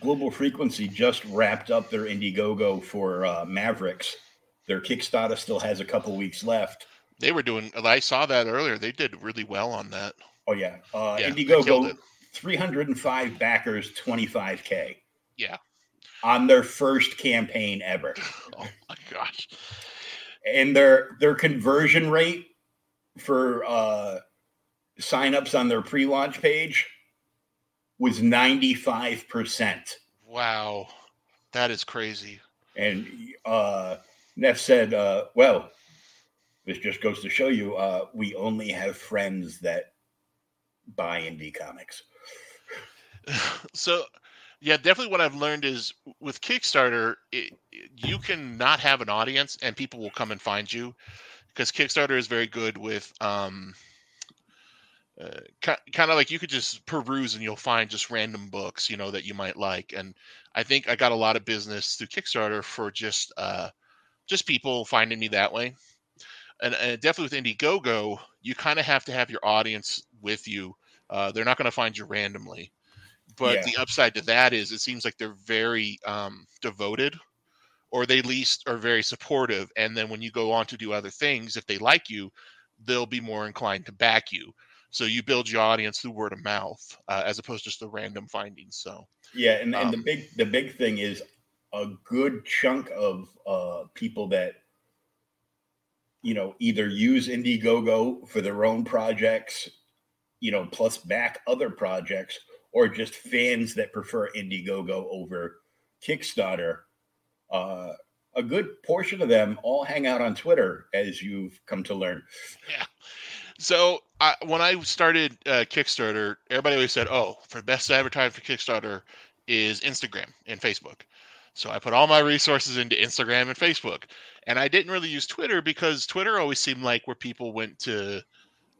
Global Frequency just wrapped up their Indiegogo for Mavericks. Their Kickstarter still has a couple weeks left. They were doing, I saw that earlier. They did really well on that. Oh, yeah. Indiegogo, 305 backers, 25K. Yeah. On their first campaign ever. Oh, my gosh. And their conversion rate for signups on their pre-launch page was 95%. Wow. That is crazy. And Neff said, well, this just goes to show you, we only have friends that buy indie comics. So, yeah, definitely what I've learned is with Kickstarter, you can not have an audience and people will come and find you, because Kickstarter is very good with kind of like you could just peruse and you'll find just random books, you know, that you might like. And I think I got a lot of business through Kickstarter for just people finding me that way. And definitely with Indiegogo, you kind of have to have your audience with you. They're not going to find you randomly. But yeah, the upside to that is it seems like they're very devoted, or they at least are very supportive. And then when you go on to do other things, if they like you, they'll be more inclined to back you. So you build your audience through word of mouth as opposed to just the random findings. So yeah, and the big thing is a good chunk of people that, you know, either use Indiegogo for their own projects, you know, plus back other projects, or just fans that prefer Indiegogo over Kickstarter, a good portion of them all hang out on Twitter, as you've come to learn. Yeah. So when I started Kickstarter, everybody always said, oh, for best advertising for Kickstarter is Instagram and Facebook. So I put all my resources into Instagram and Facebook. And I didn't really use Twitter because Twitter always seemed like where people went to,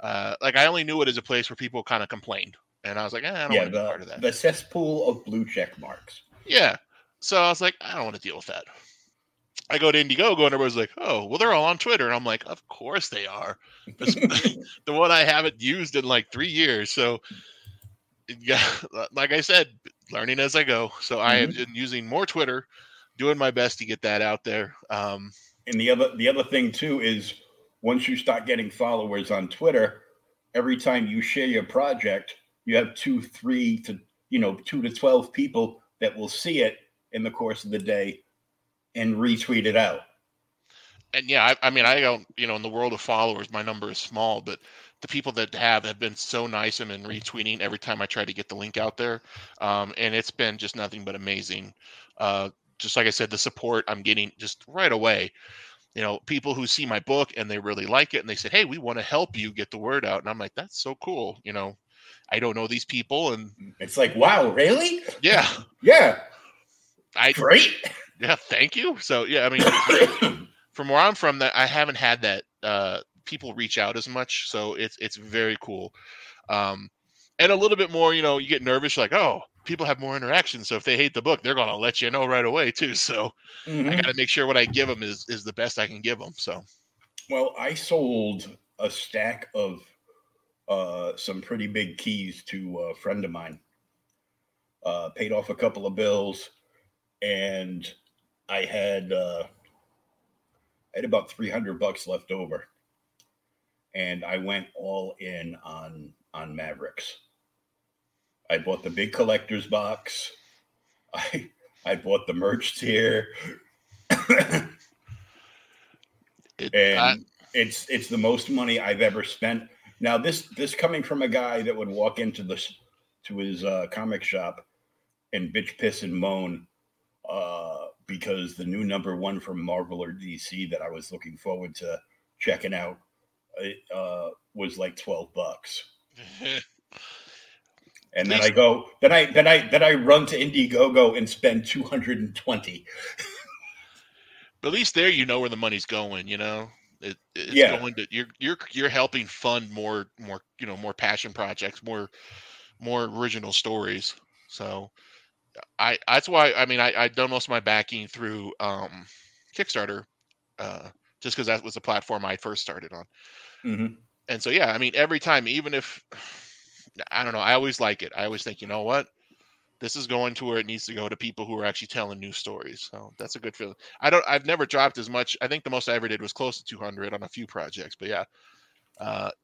like I only knew it as a place where people kind of complained. And I was like, I don't want to be part of that. The cesspool of blue check marks. Yeah. So I was like, I don't want to deal with that. I go to Indiegogo and everybody's like, oh, well, they're all on Twitter. And I'm like, of course they are. The one I haven't used in like 3 years. So yeah, like I said, learning as I go. So I have been using more Twitter, doing my best to get that out there. And the other thing too is once you start getting followers on Twitter, every time you share your project, you have 2 to 12 people that will see it in the course of the day and retweet it out. And yeah, I mean, I don't, you know, in the world of followers, my number is small, but the people that have been so nice and been retweeting every time I try to get the link out there. And it's been just nothing but amazing. Just like I said, the support I'm getting just right away, you know, people who see my book and they really like it and they said, hey, we want to help you get the word out. And I'm like, that's so cool. You know, I don't know these people, and it's like, wow, really? Yeah, yeah. Great. Yeah, thank you. So yeah, I mean, from where I'm from, that I haven't had that people reach out as much. So it's very cool, and a little bit more. You know, you get nervous, like, oh, people have more interaction. So if they hate the book, they're gonna let you know right away too. So I got to make sure what I give them is the best I can give them. So, well, I sold a stack of some pretty big keys to a friend of mine, paid off a couple of bills, and I had about $300 left over, and I went all in on Mavericks. I bought the big collector's box. I bought the merch tier. It's the most money I've ever spent. Now, this coming from a guy that would walk into his comic shop and bitch, piss, and moan because the new number one from Marvel or DC that I was looking forward to checking out was like $12. And then I run to Indiegogo and spend $220. But at least there, you know where the money's going, you know. It's yeah, going to, you're helping fund more you know, more passion projects, more original stories. So I that's why I mean I've done most of my backing through Kickstarter, just because that was the platform I first started on. Mm-hmm. And so, yeah, I mean, every time, even if, I don't know, I always like it. I always think, you know what? This is going to where it needs to go, to people who are actually telling new stories. So that's a good feeling. I've never dropped as much. I think the most I ever did was close to 200 on a few projects, but yeah,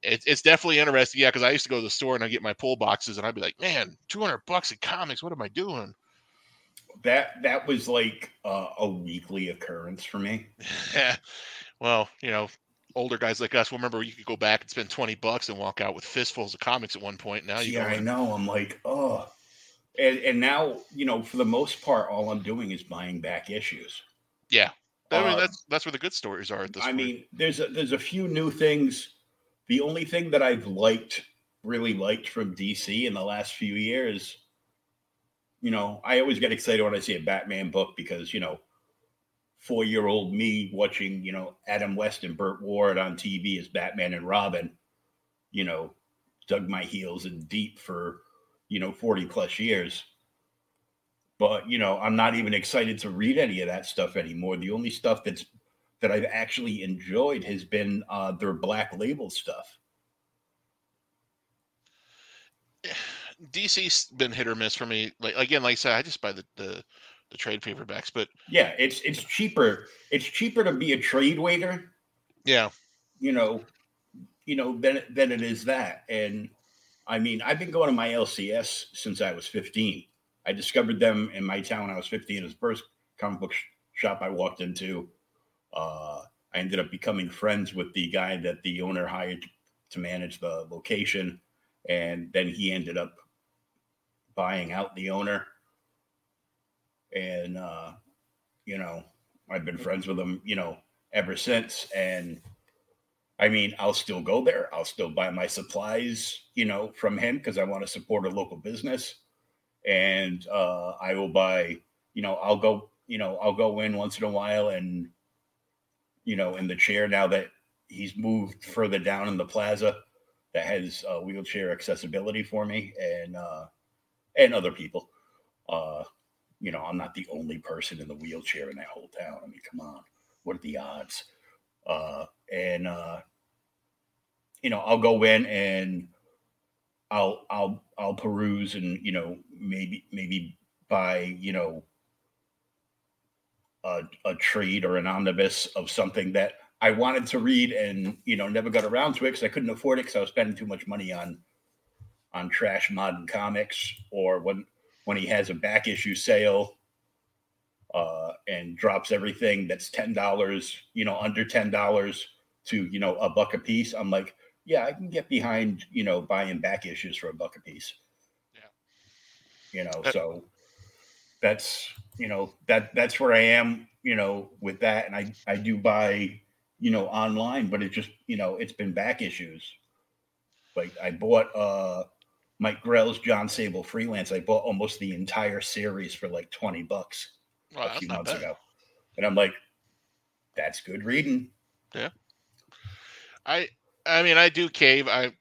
it's definitely interesting. Yeah. Cause I used to go to the store and I get my pull boxes and I'd be like, man, $200 in comics. What am I doing? That was like a weekly occurrence for me. Yeah. Well, you know, older guys like us will remember you could go back and spend $20 and walk out with fistfuls of comics at one point. Now you I know. I'm like, oh, and now, you know, for the most part, all I'm doing is buying back issues. Yeah. I mean, that's where the good stories are at this point. I mean, there's a few new things. The only thing that I've really liked from DC in the last few years, you know, I always get excited when I see a Batman book because, you know, 4-year-old me watching, you know, Adam West and Burt Ward on TV as Batman and Robin, you know, dug my heels in deep for, you know, 40 plus years. But, you know, I'm not even excited to read any of that stuff anymore. The only stuff that I've actually enjoyed has been their Black Label stuff. DC's been hit or miss for me. Like I said, I just buy the trade paperbacks, but yeah, it's cheaper. It's cheaper to be a trade waiter. Yeah. You know, than it is that. And I mean, I've been going to my LCS since I was 15. I discovered them in my town when I was 15. It was the first comic book shop I walked into. I ended up becoming friends with the guy that the owner hired to manage the location. And then he ended up buying out the owner. And, you know, I've been friends with him, you know, ever since. And I mean, I'll still go there. I'll still buy my supplies, you know, from him because I want to support a local business. And I will buy, you know, I'll go in once in a while and, you know, in the chair now that he's moved further down in the plaza that has wheelchair accessibility for me and other people. You know, I'm not the only person in the wheelchair in that whole town. I mean, come on, what are the odds? You know, I'll go in and I'll peruse and, you know, maybe buy, you know, a trade or an omnibus of something that I wanted to read and, you know, never got around to it because I couldn't afford it because I was spending too much money on trash modern comics, or when he has a back issue sale and drops everything that's $10, you know, under $10 to, you know, $1 a piece. I'm like, yeah, I can get behind, you know, buying back issues for $1 a piece. Yeah. You know, so that's, you know, that's where I am, you know, with that. And I do buy, you know, online, but it just, you know, it's been back issues. Like I bought Mike Grell's John Sable Freelance. I bought almost the entire series for like $20 a few months ago. And I'm like, that's good reading. Yeah. I mean, I do cave. I'm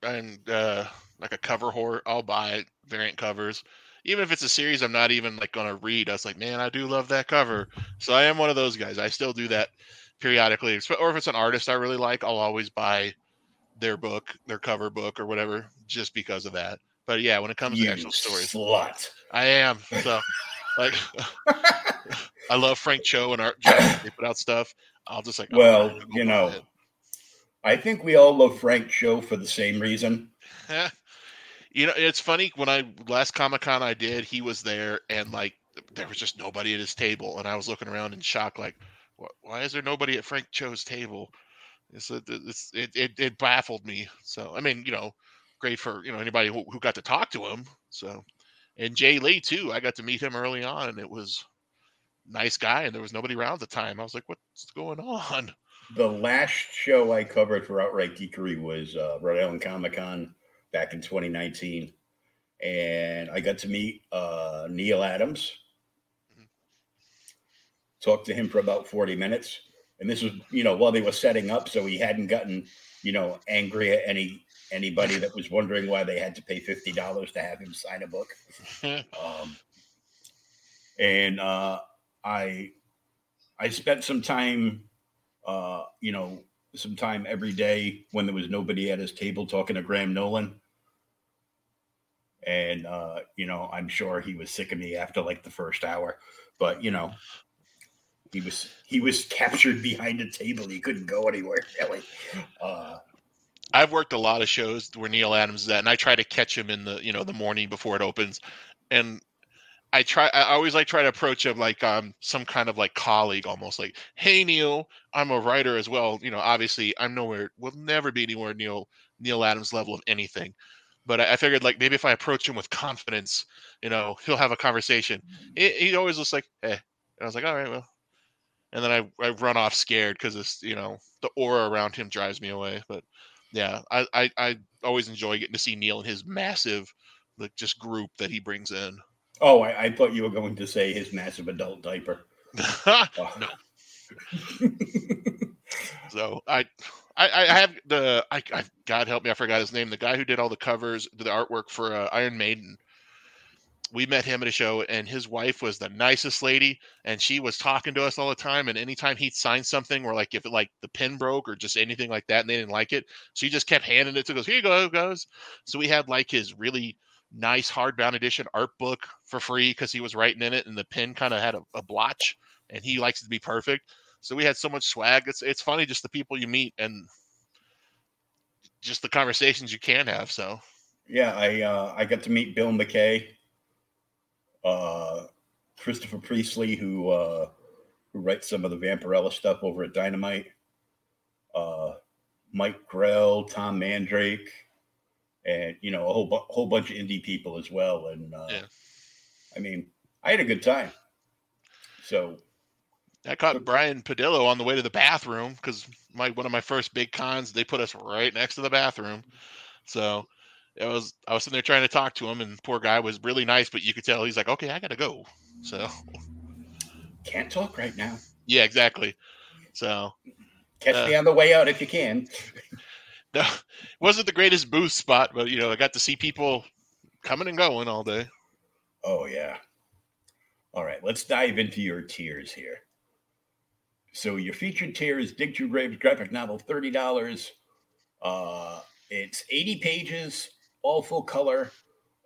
like a cover whore. I'll buy variant covers. Even if it's a series I'm not even like going to read. I was like, man, I do love that cover. So I am one of those guys. I still do that periodically. Or if it's an artist I really like, I'll always buy their book, their cover book or whatever, just because of that. But yeah, when it comes to actual stories, I am. So, like, I love Frank Cho and Art Jones. They put out stuff. I'll just like, well, you know, I think we all love Frank Cho for the same reason. You know, it's funny. When I last Comic-Con I did, he was there, and like, there was just nobody at his table, and I was looking around in shock, like, why is there nobody at Frank Cho's table? It baffled me. So I mean, you know. Great for, you know, anybody who got to talk to him. So, and Jay Lee too. I got to meet him early on, and it was nice guy, and there was nobody around at the time. I was like, what's going on? The last show I covered for Outright Geekery was Rhode Island Comic Con back in 2019, and I got to meet Neil Adams. Mm-hmm. Talked to him for about 40 minutes, and this was, you know, while they were setting up, so he hadn't gotten, you know, angry at anybody that was wondering why they had to pay $50 to have him sign a book. And I I spent some time, some time every day when there was nobody at his table talking to Graham Nolan. And, I'm sure he was sick of me after like the first hour, but he was captured behind a table. He couldn't go anywhere, really. I've worked a lot of shows where Neil Adams is at, and I try to catch him in the morning before it opens. And I always try to approach him like some kind of like colleague, almost like, hey, Neil, I'm a writer as well. Obviously I'm will never be anywhere Neil Adams level of anything. But I figured, like, maybe if I approach him with confidence, he'll have a conversation. He always looks like, eh. And I was like, all right, well. And then I run off scared because, the aura around him drives me away. But, yeah, I always enjoy getting to see Neil and his massive, like, just group that he brings in. Oh, I thought you were going to say his massive adult diaper. No. So I have God help me, I forgot his name. The guy who did all the covers, the artwork for Iron Maiden. We met him at a show, and his wife was the nicest lady, and she was talking to us all the time. And anytime he'd sign something, or like if it, like the pen broke or just anything like that, and they didn't like it, she just kept handing it to us. Here you go, guys. So we had like his really nice hardbound edition art book for free because he was writing in it, and the pen kind of had a blotch, and he likes it to be perfect. So we had so much swag. It's funny just the people you meet and just the conversations you can have. So yeah, I got to meet Bill McKay, Christopher Priestley, who writes some of the Vampirella stuff over at Dynamite, Mike Grell, Tom Mandrake, and a whole bunch of indie people as well. And yeah. I mean, I had a good time. So. I caught Brian Padillo on the way to the bathroom because one of my first big cons, they put us right next to the bathroom. So I was sitting there trying to talk to him, and the poor guy was really nice, but you could tell he's like, okay, I got to go. So can't talk right now. Yeah, exactly. So catch me on the way out if you can. No, it wasn't the greatest booth spot, but, I got to see people coming and going all day. Oh, yeah. All right, let's dive into your tiers here. So your featured tier is Dig Two Graves graphic novel, $30. It's 80 pages, all full color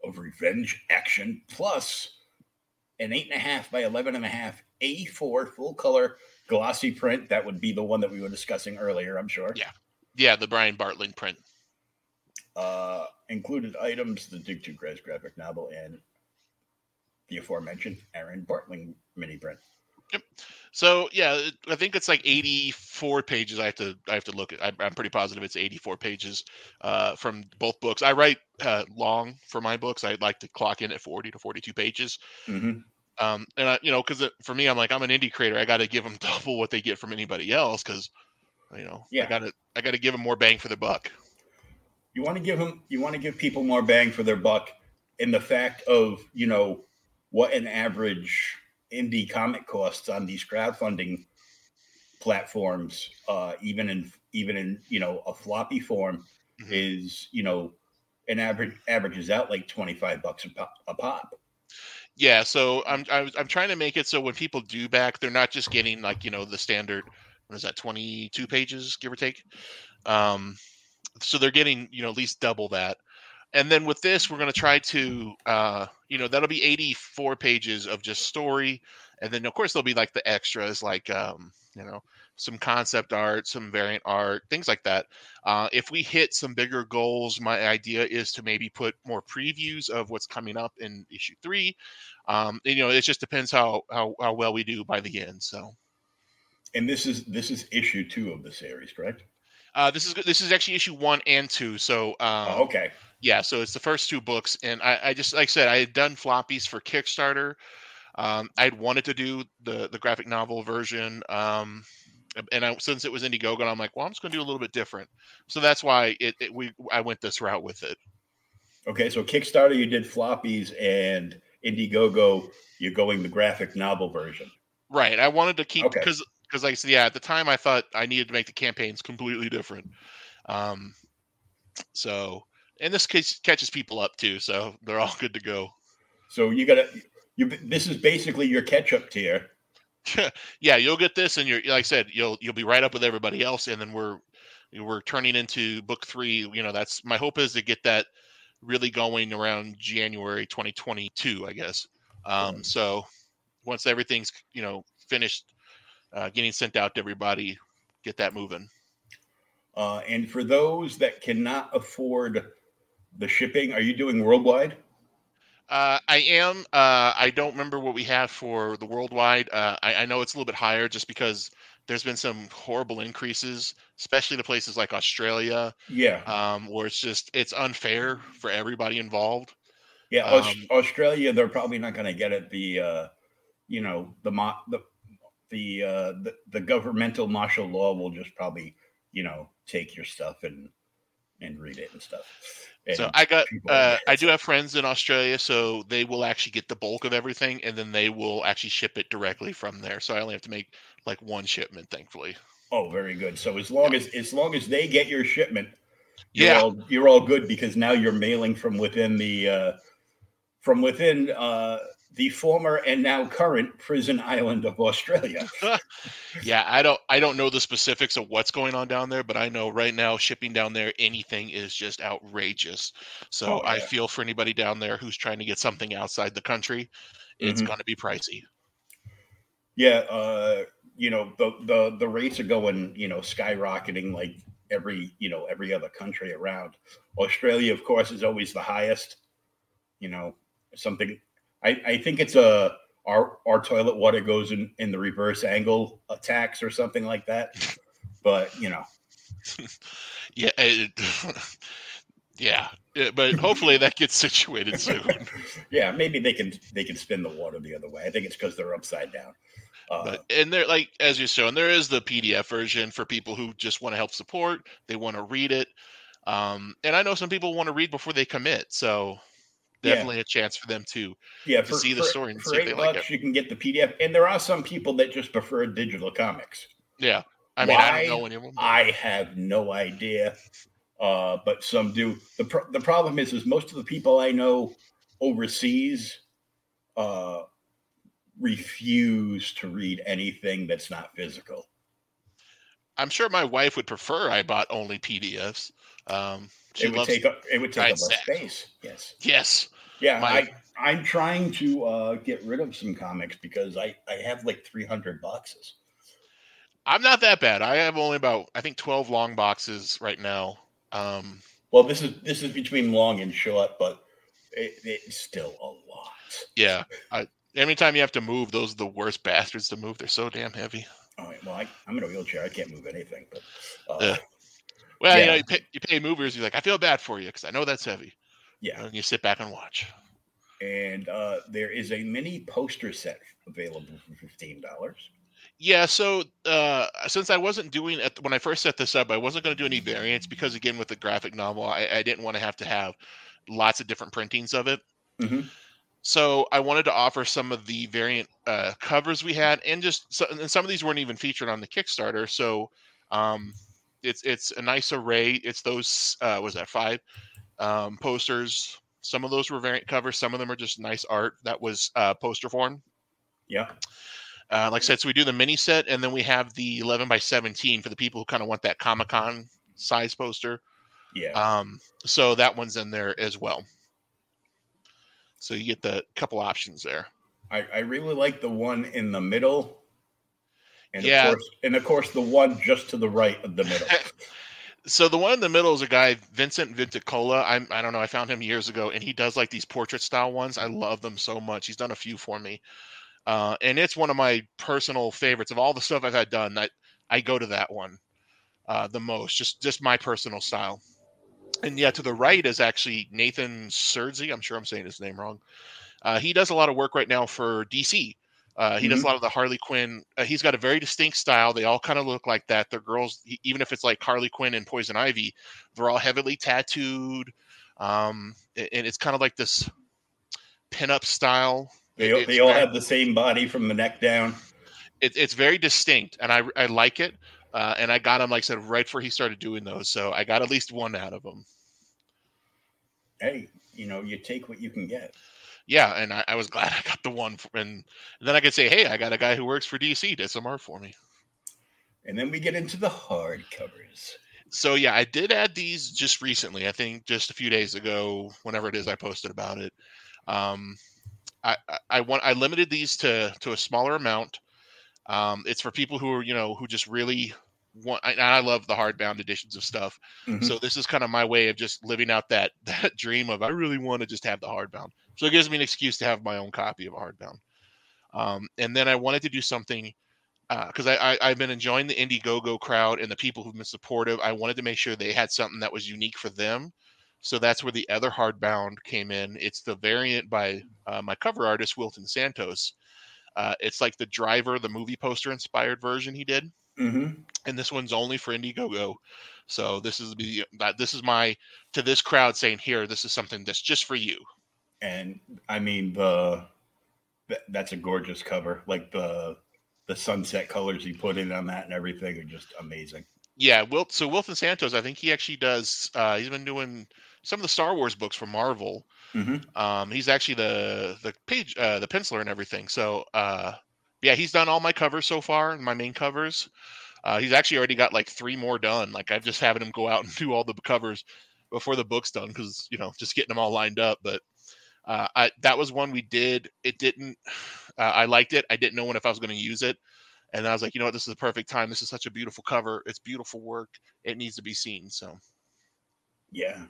of revenge action, plus an 8.5 by 11.5 A4 full color glossy print. That would be the one that we were discussing earlier, I'm sure. Yeah, the Brian Bartling print. Included items, the Dig Two Graves graphic novel, and the aforementioned Aaron Bartling mini print. Yep. So yeah, I think it's like 84 pages. I have to look at. I'm pretty positive it's 84 pages from both books. I write long for my books. I'd like to clock in at 40 to 42 pages. Mm-hmm. And I, because for me, I'm like, I'm an indie creator. I got to give them double what they get from anybody else because, yeah. I got to give them more bang for their buck. You want to give people more bang for their buck in the fact of what an average indie comic costs on these crowdfunding platforms, even in a floppy form, mm-hmm. is an averages out like $25 a pop. Yeah, so I'm trying to make it so when people do back, they're not just getting like the standard. What is that? 22 pages, give or take. So they're getting at least double that. And then with this, we're going to try to, that'll be 84 pages of just story. And then, of course, there'll be like the extras, like, some concept art, some variant art, things like that. If we hit some bigger goals, my idea is to maybe put more previews of what's coming up in issue 3. It just depends how well we do by the end. So. And this is issue 2 of the series, correct? This is actually issue 1 and 2. So. Okay. Yeah, so it's the first 2 books, and I just, like I said, I had done floppies for Kickstarter. I'd wanted to do the graphic novel version, and since it was Indiegogo, I'm like, well, I'm just going to do a little bit different. So that's why I went this route with it. Okay, so Kickstarter, you did floppies, and Indiegogo, you're going the graphic novel version. Right, I wanted to keep, because like I said, yeah, at the time I thought I needed to make the campaigns completely different. And this case catches people up too, so they're all good to go. So this is basically your catch-up tier Yeah, you'll get this, and you're, like I said, you'll be right up with everybody else, and then we're turning into book 3. You know, that's my hope, is to get that really going around January 2022, I guess. So once everything's finished, getting sent out to everybody, get that moving. And for those that cannot afford the shipping, are you doing worldwide? I am. I don't remember what we have for the worldwide. I know it's a little bit higher just because there's been some horrible increases, especially to places like Australia. Yeah. Where it's unfair for everybody involved. Yeah. Australia, they're probably not going to get it. The governmental martial law will just probably, take your stuff and read it and stuff. And so I do have friends in Australia, so they will actually get the bulk of everything, and then they will actually ship it directly from there. So I only have to make like one shipment, thankfully. Oh, very good. So as long as they get your shipment, you're all good, because now you're mailing from within the former and now current prison island of Australia. Yeah, I don't know the specifics of what's going on down there, but I know right now shipping down there, anything is just outrageous. So I feel for anybody down there who's trying to get something outside the country, it's going to be pricey. Yeah, the rates are going, skyrocketing like every other country around. Australia, of course, is always the highest. I think it's our toilet water goes in the reverse angle attacks or something like that. But, but hopefully that gets situated soon. Yeah, maybe they can spin the water the other way. I think it's because they're upside down. And they're like, as you're showing, there is the PDF version for people who just want to help support. They want to read it. And I know some people want to read before they commit. So definitely a chance for them to see the story and see if they like it. You can get the PDF, and there are some people that just prefer digital comics. Yeah, I mean, I don't know anyone. I have no idea, but some do. The problem is most of the people I know overseas refuse to read anything that's not physical. I'm sure my wife would prefer I bought only PDFs. It would take up less space. Yes. Yeah. I'm trying to get rid of some comics because I have like 300 boxes. I'm not that bad. I have only about, I think, 12 long boxes right now. Well, this is between long and short, but it's still a lot. Yeah. Anytime you have to move, those are the worst bastards to move. They're so damn heavy. All right. Well, I'm in a wheelchair. I can't move anything. But Well, you pay movers. You're like, I feel bad for you because I know that's heavy. Yeah, and you sit back and watch. And there is a mini poster set available for $15. Yeah. So since I wasn't doing it when I first set this up, I wasn't going to do any variants because, again, with the graphic novel, I didn't want to have lots of different printings of it. Mm-hmm. So I wanted to offer some of the variant covers we had, and some of these weren't even featured on the Kickstarter. So. It's a nice array. It's those, 5 posters. Some of those were variant covers. Some of them are just nice art. That was poster form. Yeah. Like I said, so we do the mini set, and then we have the 11x17 for the people who kind of want that Comic-Con size poster. Yeah. So that one's in there as well. So you get the couple options there. I really like the one in the middle. And of course, the one just to the right of the middle. So the one in the middle is a guy, Vincent Vinticola. I don't know. I found him years ago, and he does like these portrait style ones. I love them so much. He's done a few for me, and it's one of my personal favorites of all the stuff I've had done. I go to that one the most, just my personal style. And yeah, to the right is actually Nathan Surdzy. I'm sure I'm saying his name wrong. He does a lot of work right now for DC. He does a lot of the Harley Quinn. He's got a very distinct style. They all kind of look like that. They're girls, even if it's like Harley Quinn and Poison Ivy, they're all heavily tattooed. And it's kind of like this pinup style. They all have the same body from the neck down. It's very distinct, and I like it. And I got him, like I said, right before he started doing those. So I got at least one out of them. Hey, you take what you can get. yeah, and I was glad I got the one. And then I could say, hey, I got a guy who works for DC, did some art for me. And then we get into the hardcovers. So, yeah, I did add these just recently. I think just a few days ago, whenever it is, I posted about it. I limited these to a smaller amount. It's for people who are, you know, who just really want, and I love the hardbound editions of stuff. Mm-hmm. So this is kind of my way of just living out that dream of, I really want to just have the hardbound. So it gives me an excuse to have my own copy of a hardbound. And then I wanted to do something, because I've been enjoying the Indiegogo crowd and the people who've been supportive. I wanted to make sure they had something that was unique for them. So that's where the other hardbound came in. It's the variant by my cover artist, Wilton Santos. It's like the Driver, the movie poster inspired version he did. Mm-hmm. And this one's only for Indiegogo. So this is my, to this crowd, saying, here, this is something that's just for you. And I mean, that's a gorgeous cover. Like the sunset colors he put in on that and everything are just amazing. Yeah, so Wilton Santos, I think he actually does, he's been doing some of the Star Wars books for Marvel. Mm-hmm. He's actually the page, the penciler and everything. So, yeah, he's done all my covers so far, my main covers. He's actually already got like three more done. Like, I've just having him go out and do all the covers before the book's done, because, you know, just getting them all lined up. But that was one we did. It didn't, I liked it. I didn't know when if I was going to use it. And I was like, you know what? This is the perfect time. This is such a beautiful cover. It's beautiful work. It needs to be seen. So, yeah,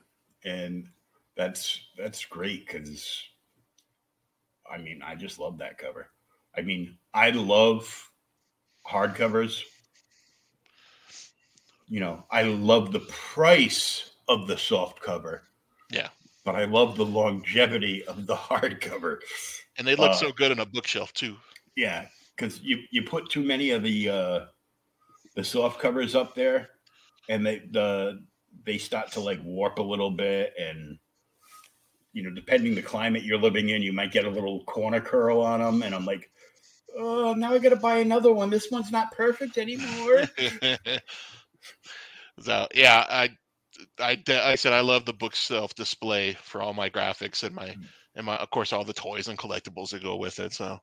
and that's great, because, I mean, I just love that cover. I mean, I love hardcovers. You know, I love the price of the soft cover. Yeah, but I love the longevity of the hardcover. And they look so good on a bookshelf too. Yeah. Because you put too many of the soft covers up there, and they start to like warp a little bit, and, you know, depending the climate you're living in, you might get a little corner curl on them, and I'm like, oh, now I got to buy another one. This one's not perfect anymore. So yeah, I said I love the bookshelf display for all my graphics and my of course all the toys and collectibles that go with it. So.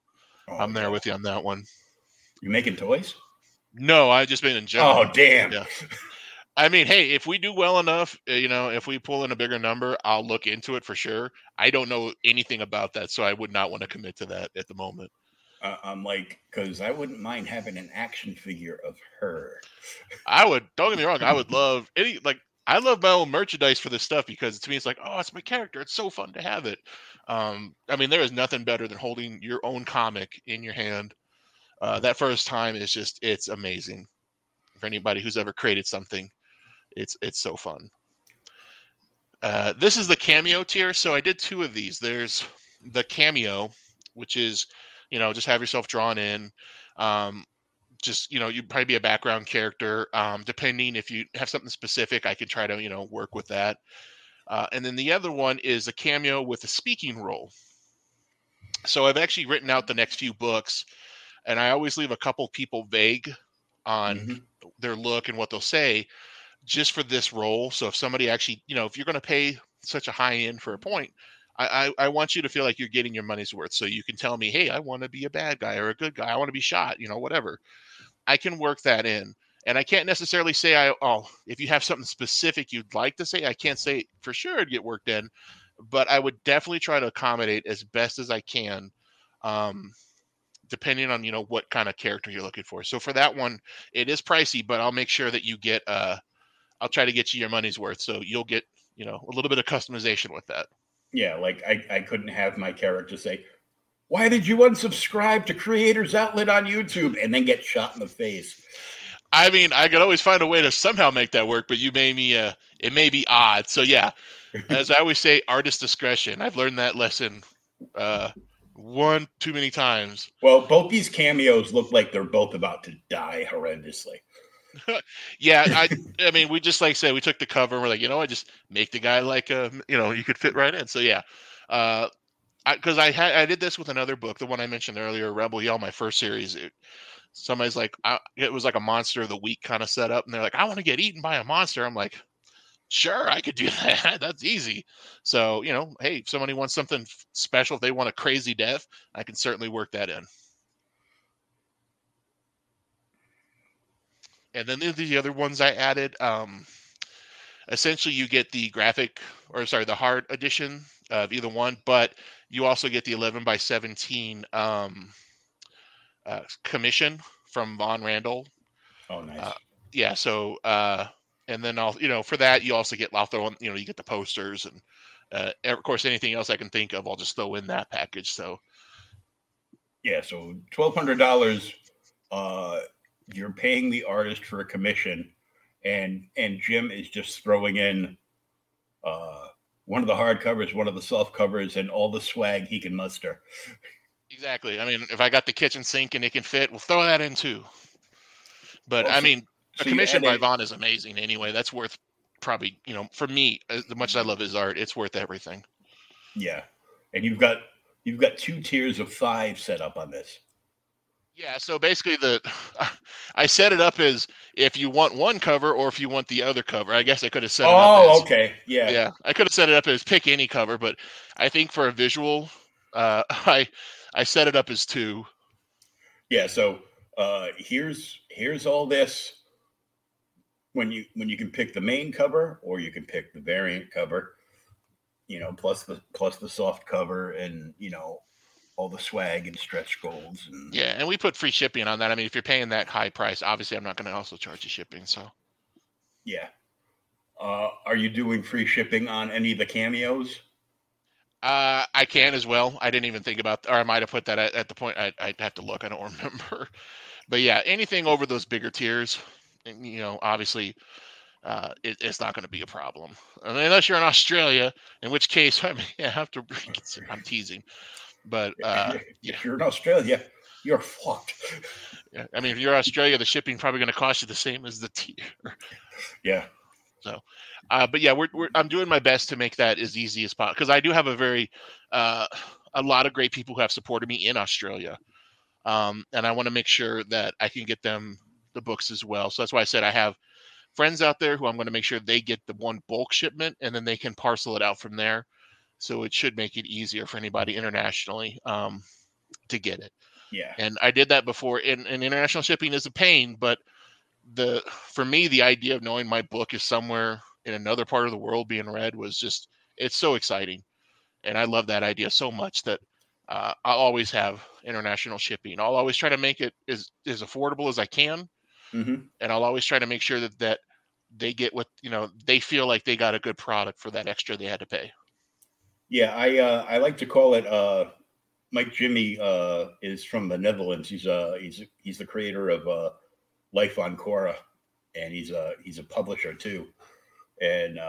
Oh, I'm there with you on that one. You making toys? No, I've just been in general. Oh, damn. Yeah. I mean, hey, if we do well enough, you know, if we pull in a bigger number, I'll look into it for sure. I don't know anything about that, so I would not want to commit to that at the moment. I'm like, because I wouldn't mind having an action figure of her. I would. Don't get me wrong. I would love any, like, I love my own merchandise for this stuff, because to me, it's like, oh, it's my character. It's so fun to have it. I mean, there is nothing better than holding your own comic in your hand. That first time is just, it's amazing. For anybody who's ever created something, it's so fun. This is the cameo tier. So I did two of these. There's the cameo, which is, you know, just have yourself drawn in. Just, you know, you'd probably be a background character. Depending if you have something specific, I could try to, you know, work with that. And then the other one is a cameo with a speaking role. So I've actually written out the next few books, and I always leave a couple people vague on mm-hmm. their look and what they'll say just for this role. So if somebody actually, you know, if you're going to pay such a high end for a point, I want you to feel like you're getting your money's worth. So you can tell me, hey, I want to be a bad guy or a good guy. I want to be shot, you know, whatever. I can work that in. And I can't necessarily say, if you have something specific you'd like to say, I can't say for sure it'd get worked in, but I would definitely try to accommodate as best as I can, depending on, you know, what kind of character you're looking for. So for that one, it is pricey, but I'll make sure that you get, I'll try to get you your money's worth. So you'll get, you know, a little bit of customization with that. Yeah, like I couldn't have my character say, why did you unsubscribe to Creator's Outlet on YouTube, and then get shot in the face? I mean, I could always find a way to somehow make that work, but you made me, it may be odd. So yeah, as I always say, artist discretion. I've learned that lesson one too many times. Well, both these cameos look like they're both about to die horrendously. Yeah, I mean, we just, like I said, we took the cover and we're like, you know, I just make the guy like a, you know, you could fit right in. So yeah, because I did this with another book, the one I mentioned earlier, Rebel Yell, my first series. Somebody's like, it was like a monster of the week kind of setup, and they're like, I want to get eaten by a monster. I'm like, sure, I could do that. That's easy. So, you know, hey, if somebody wants something special, if they want a crazy death, I can certainly work that in. And then the other ones I added, essentially you get the graphic, or sorry, the hard edition of either one, but you also get the 11x17 commission from Von Randall. Oh, nice. Yeah. So, and then I'll, you know, for that, you also get, I'll throw in, you know, you get the posters and, of course, anything else I can think of, I'll just throw in that package. So. Yeah. So $1,200, you're paying the artist for a commission, and Jim is just throwing in one of the hard covers, one of the soft covers, and all the swag he can muster. Exactly. I mean, if I got the kitchen sink and it can fit, we'll throw that in too. But well, I mean, so a commission by Vaughn is amazing anyway. That's worth probably, you know, for me, as much as I love his art, it's worth everything. Yeah. And you've got 2 tiers of 5 set up on this. Yeah, so basically I set it up as if you want one cover or if you want the other cover. I guess I could have set it up as... Oh, okay, yeah. Yeah, I could have set it up as pick any cover, but I think for a visual, I set it up as 2. Yeah, so here's all this. When you can pick the main cover or you can pick the variant cover, you know, plus the soft cover and, you know, all the swag and stretch goals. And... Yeah, and we put free shipping on that. I mean, if you're paying that high price, obviously I'm not going to also charge you shipping, so. Yeah. Are you doing free shipping on any of the cameos? I can as well. I didn't even think about, or I might have put that at the point. I'd have to look. I don't remember. But yeah, anything over those bigger tiers, you know, obviously it's not going to be a problem. I mean, unless you're in Australia, in which case I may have to reconsider. I'm teasing. But if you're in Australia, you're fucked. Yeah. I mean, if you're in Australia, the shipping probably going to cost you the same as the tier. Yeah. So, but yeah, I'm doing my best to make that as easy as possible because I do have a lot of great people who have supported me in Australia, and I want to make sure that I can get them the books as well. So that's why I said I have friends out there who I'm going to make sure they get the one bulk shipment and then they can parcel it out from there. So it should make it easier for anybody internationally to get it. Yeah. And I did that before. And international shipping is a pain, but for me, the idea of knowing my book is somewhere in another part of the world being read was just, it's so exciting. And I love that idea so much that I'll always have international shipping. I'll always try to make it as affordable as I can. Mm-hmm. And I'll always try to make sure that they get what, you know, they feel like they got a good product for that extra they had to pay. Yeah, I like to call it Mike Jimmy is from the Netherlands. He's the creator of Life on Cora, and he's a publisher too. And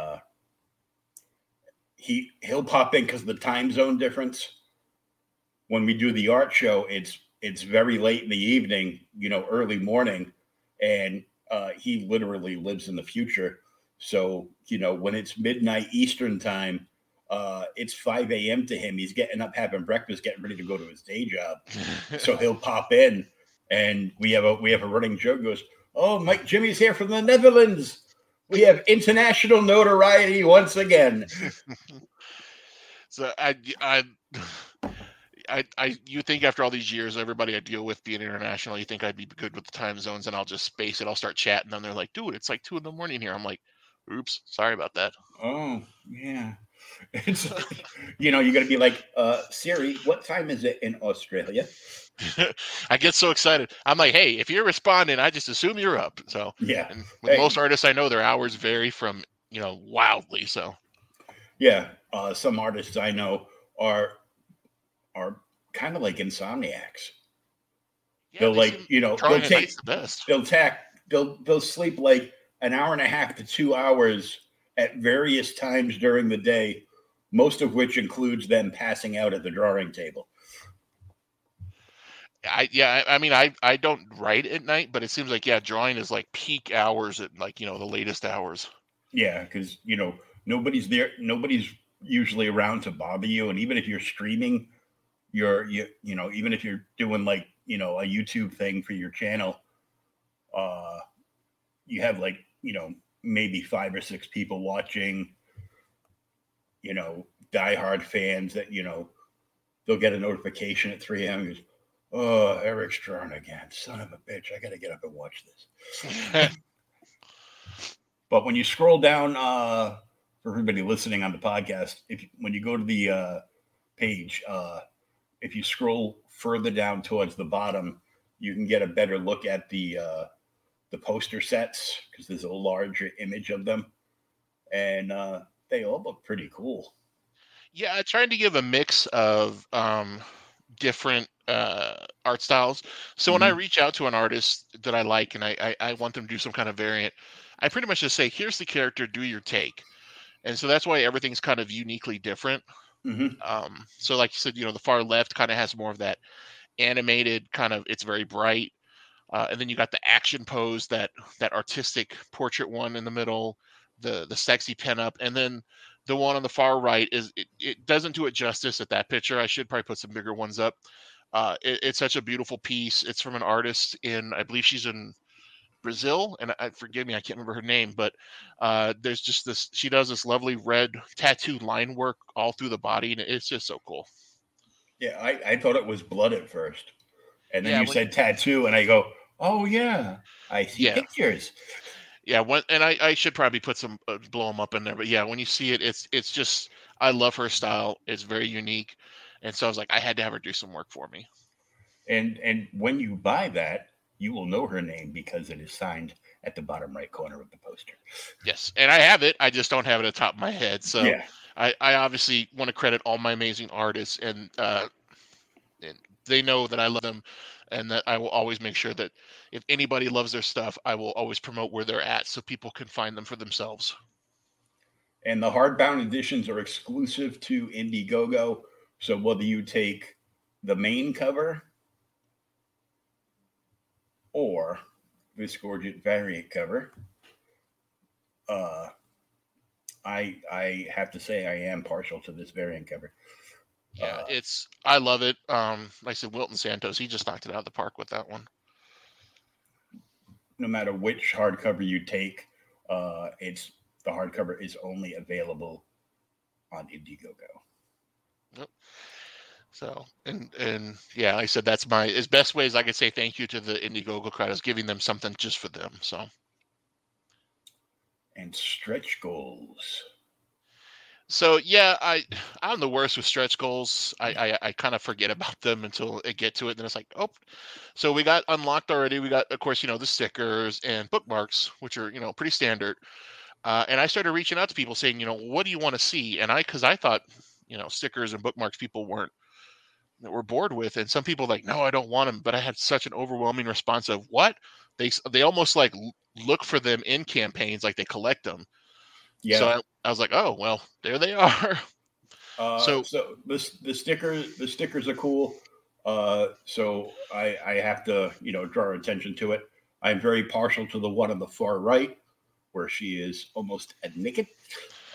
he'll pop in because of the time zone difference. When we do the art show, it's very late in the evening, you know, early morning, and he literally lives in the future. So, you know, when it's midnight Eastern time, it's 5 a.m. to him. He's getting up, having breakfast, getting ready to go to his day job. So he'll pop in, and we have a running joke. Goes, oh, Mike Jimmy's here from the Netherlands. We have international notoriety once again. So I you think after all these years, everybody I deal with being international, you think I'd be good with the time zones, and I'll just space it. I'll start chatting, and they're like, dude, it's like 2 a.m. here. I'm like, oops, sorry about that. Oh yeah. It's, you know, you're going to be like, Siri, what time is it in Australia? I get so excited. I'm like, hey, if you're responding, I just assume you're up. So yeah. And with most artists I know, their hours vary from, you know, wildly. So yeah. Some artists I know are kind of like insomniacs. Yeah, they'll like, you know, they'll sleep like an hour and a half to 2 hours at various times during the day, most of which includes them passing out at the drawing table. I don't write at night, but it seems like, yeah, drawing is like peak hours at like, you know, the latest hours. Yeah, because, you know, nobody's there. Nobody's usually around to bother you. And even if you're streaming, you know, even if you're doing like, you know, a YouTube thing for your channel, you have like, you know, maybe 5 or 6 people watching, you know, diehard fans that, you know, they'll get a notification at 3 a.m. Goes, oh, Eric's drawn again. Son of a bitch. I got to get up and watch this. But when you scroll down, for everybody listening on the podcast, when you go to the page, if you scroll further down towards the bottom, you can get a better look at the poster sets because there's a larger image of them. And they all look pretty cool. Yeah, I tried to give a mix of different art styles. So when I reach out to an artist that I like and I want them to do some kind of variant, I pretty much just say, here's the character, do your take. And so that's why everything's kind of uniquely different. Mm-hmm. So like you said, you know, the far left kind of has more of that animated kind of, it's very bright. And then you got the action pose, that artistic portrait one in the middle, the sexy pinup, and then the one on the far right is it doesn't do it justice at that picture. I should probably put some bigger ones up. It's such a beautiful piece. It's from an artist in, I believe she's in Brazil, and forgive me, I can't remember her name, but there's just this, she does this lovely red tattoo line work all through the body, and it's just so cool. Yeah, I thought it was blood at first, and then you said tattoo, and I go, oh yeah, I see pictures. Yeah, and I should probably put some blow them up in there, but yeah, when you see it, it's just, I love her style. It's very unique, and so I was like, I had to have her do some work for me. And when you buy that, you will know her name because it is signed at the bottom right corner of the poster. Yes, and I have it. I just don't have it at the top of my head. So yeah. I obviously want to credit all my amazing artists, and they know that I love them. And that I will always make sure that if anybody loves their stuff, I will always promote where they're at so people can find them for themselves. And the hardbound editions are exclusive to Indiegogo. So whether you take the main cover or this gorgeous variant cover, I have to say I am partial to this variant cover. Yeah, I love it. Like I said, Wilton Santos, he just knocked it out of the park with that one. No matter which hardcover you take, the hardcover is only available on Indiegogo. Yep. So, and yeah, like I said, that's my as best ways I could say thank you to the Indiegogo crowd is giving them something just for them. So, and stretch goals. So yeah, I'm the worst with stretch goals. I kind of forget about them until I get to it. Then it's like, oh, so we got unlocked already. We got, of course, you know, the stickers and bookmarks, which are, you know, pretty standard. And I started reaching out to people saying, you know, what do you want to see? And because I thought, you know, stickers and bookmarks people were bored with. And some people like, no, I don't want them. But I had such an overwhelming response of what they almost like look for them in campaigns, like they collect them. Yeah. So I was like, oh well, there they are. So the stickers are cool. So I have to, you know, draw attention to it. I'm very partial to the one on the far right, where she is almost naked,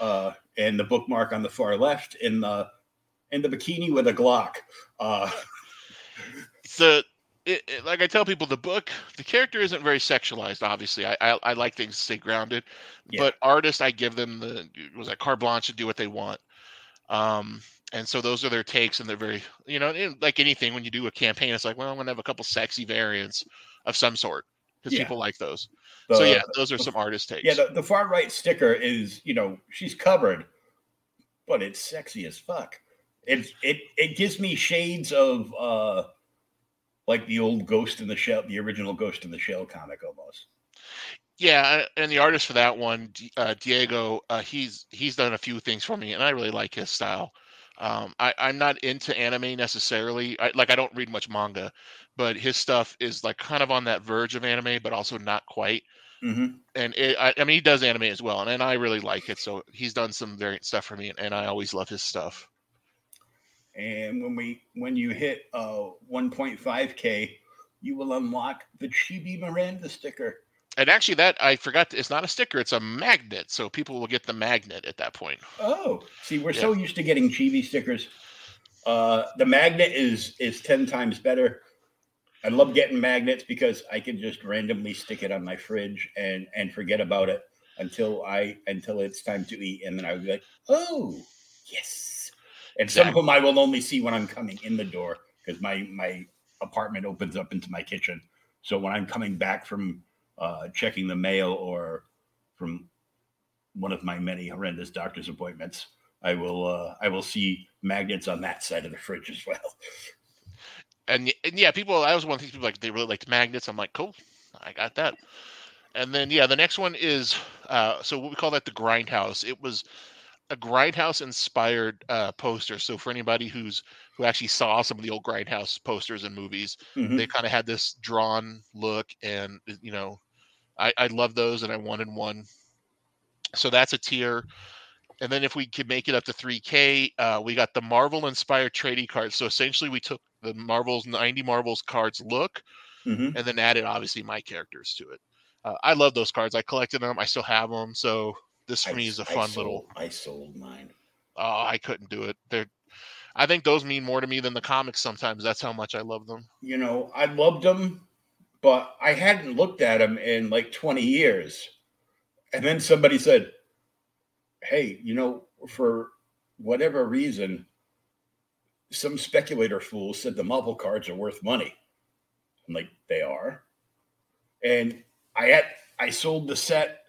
and the bookmark on the far left in the bikini with a Glock. Like I tell people, the character isn't very sexualized. Obviously, I like things to stay grounded, but artists, I give them carte blanche to do what they want. And so those are their takes, and they're very, you know, like anything when you do a campaign, it's like, well, I'm gonna have a couple sexy variants of some sort because people like those. Those are some artist takes. Yeah, the far right sticker is, you know, she's covered, but it's sexy as fuck. It gives me shades of like the old Ghost in the Shell, the original Ghost in the Shell comic almost. Yeah, and the artist for that one, Diego, he's done a few things for me, and I really like his style. I'm not into anime necessarily. I don't read much manga, but his stuff is like kind of on that verge of anime, but also not quite. Mm-hmm. And he does anime as well, and I really like it. So he's done some variant stuff for me, and I always love his stuff. And when you hit 1.5K, you will unlock the Chibi Miranda sticker. And actually, that I forgot, it's not a sticker; it's a magnet. So people will get the magnet at that point. Oh, see, we're so used to getting Chibi stickers. The magnet is 10 times better. I love getting magnets because I can just randomly stick it on my fridge and forget about it. until it's time to eat, and then I would be like, oh yes. And exactly. Some of them I will only see when I'm coming in the door, because my apartment opens up into my kitchen. So when I'm coming back from checking the mail or from one of my many horrendous doctor's appointments, I will see magnets on that side of the fridge as well. And yeah, people. I was one of these people, like, they really liked magnets. I'm like, cool, I got that. And then yeah, the next one is so what we call that the Grindhouse. It was a Grindhouse inspired poster. So for anybody who actually saw some of the old Grindhouse posters and movies, mm-hmm. they kind of had this drawn look, and you know, I love those, and I wanted one. So that's a tier. And then if we could make it up to 3K, we got the Marvel inspired trading cards. So essentially we took the Marvel's 90 Marvels cards look, mm-hmm. and then added obviously my characters to it. I love those cards. I collected them. I still have them. So this for me is a fun little. I sold mine. Oh, I couldn't do it. I think those mean more to me than the comics sometimes. That's how much I love them. You know, I loved them, but I hadn't looked at them in like 20 years. And then somebody said, hey, you know, for whatever reason, some speculator fool said the Marvel cards are worth money. I'm like, they are. And I sold the set,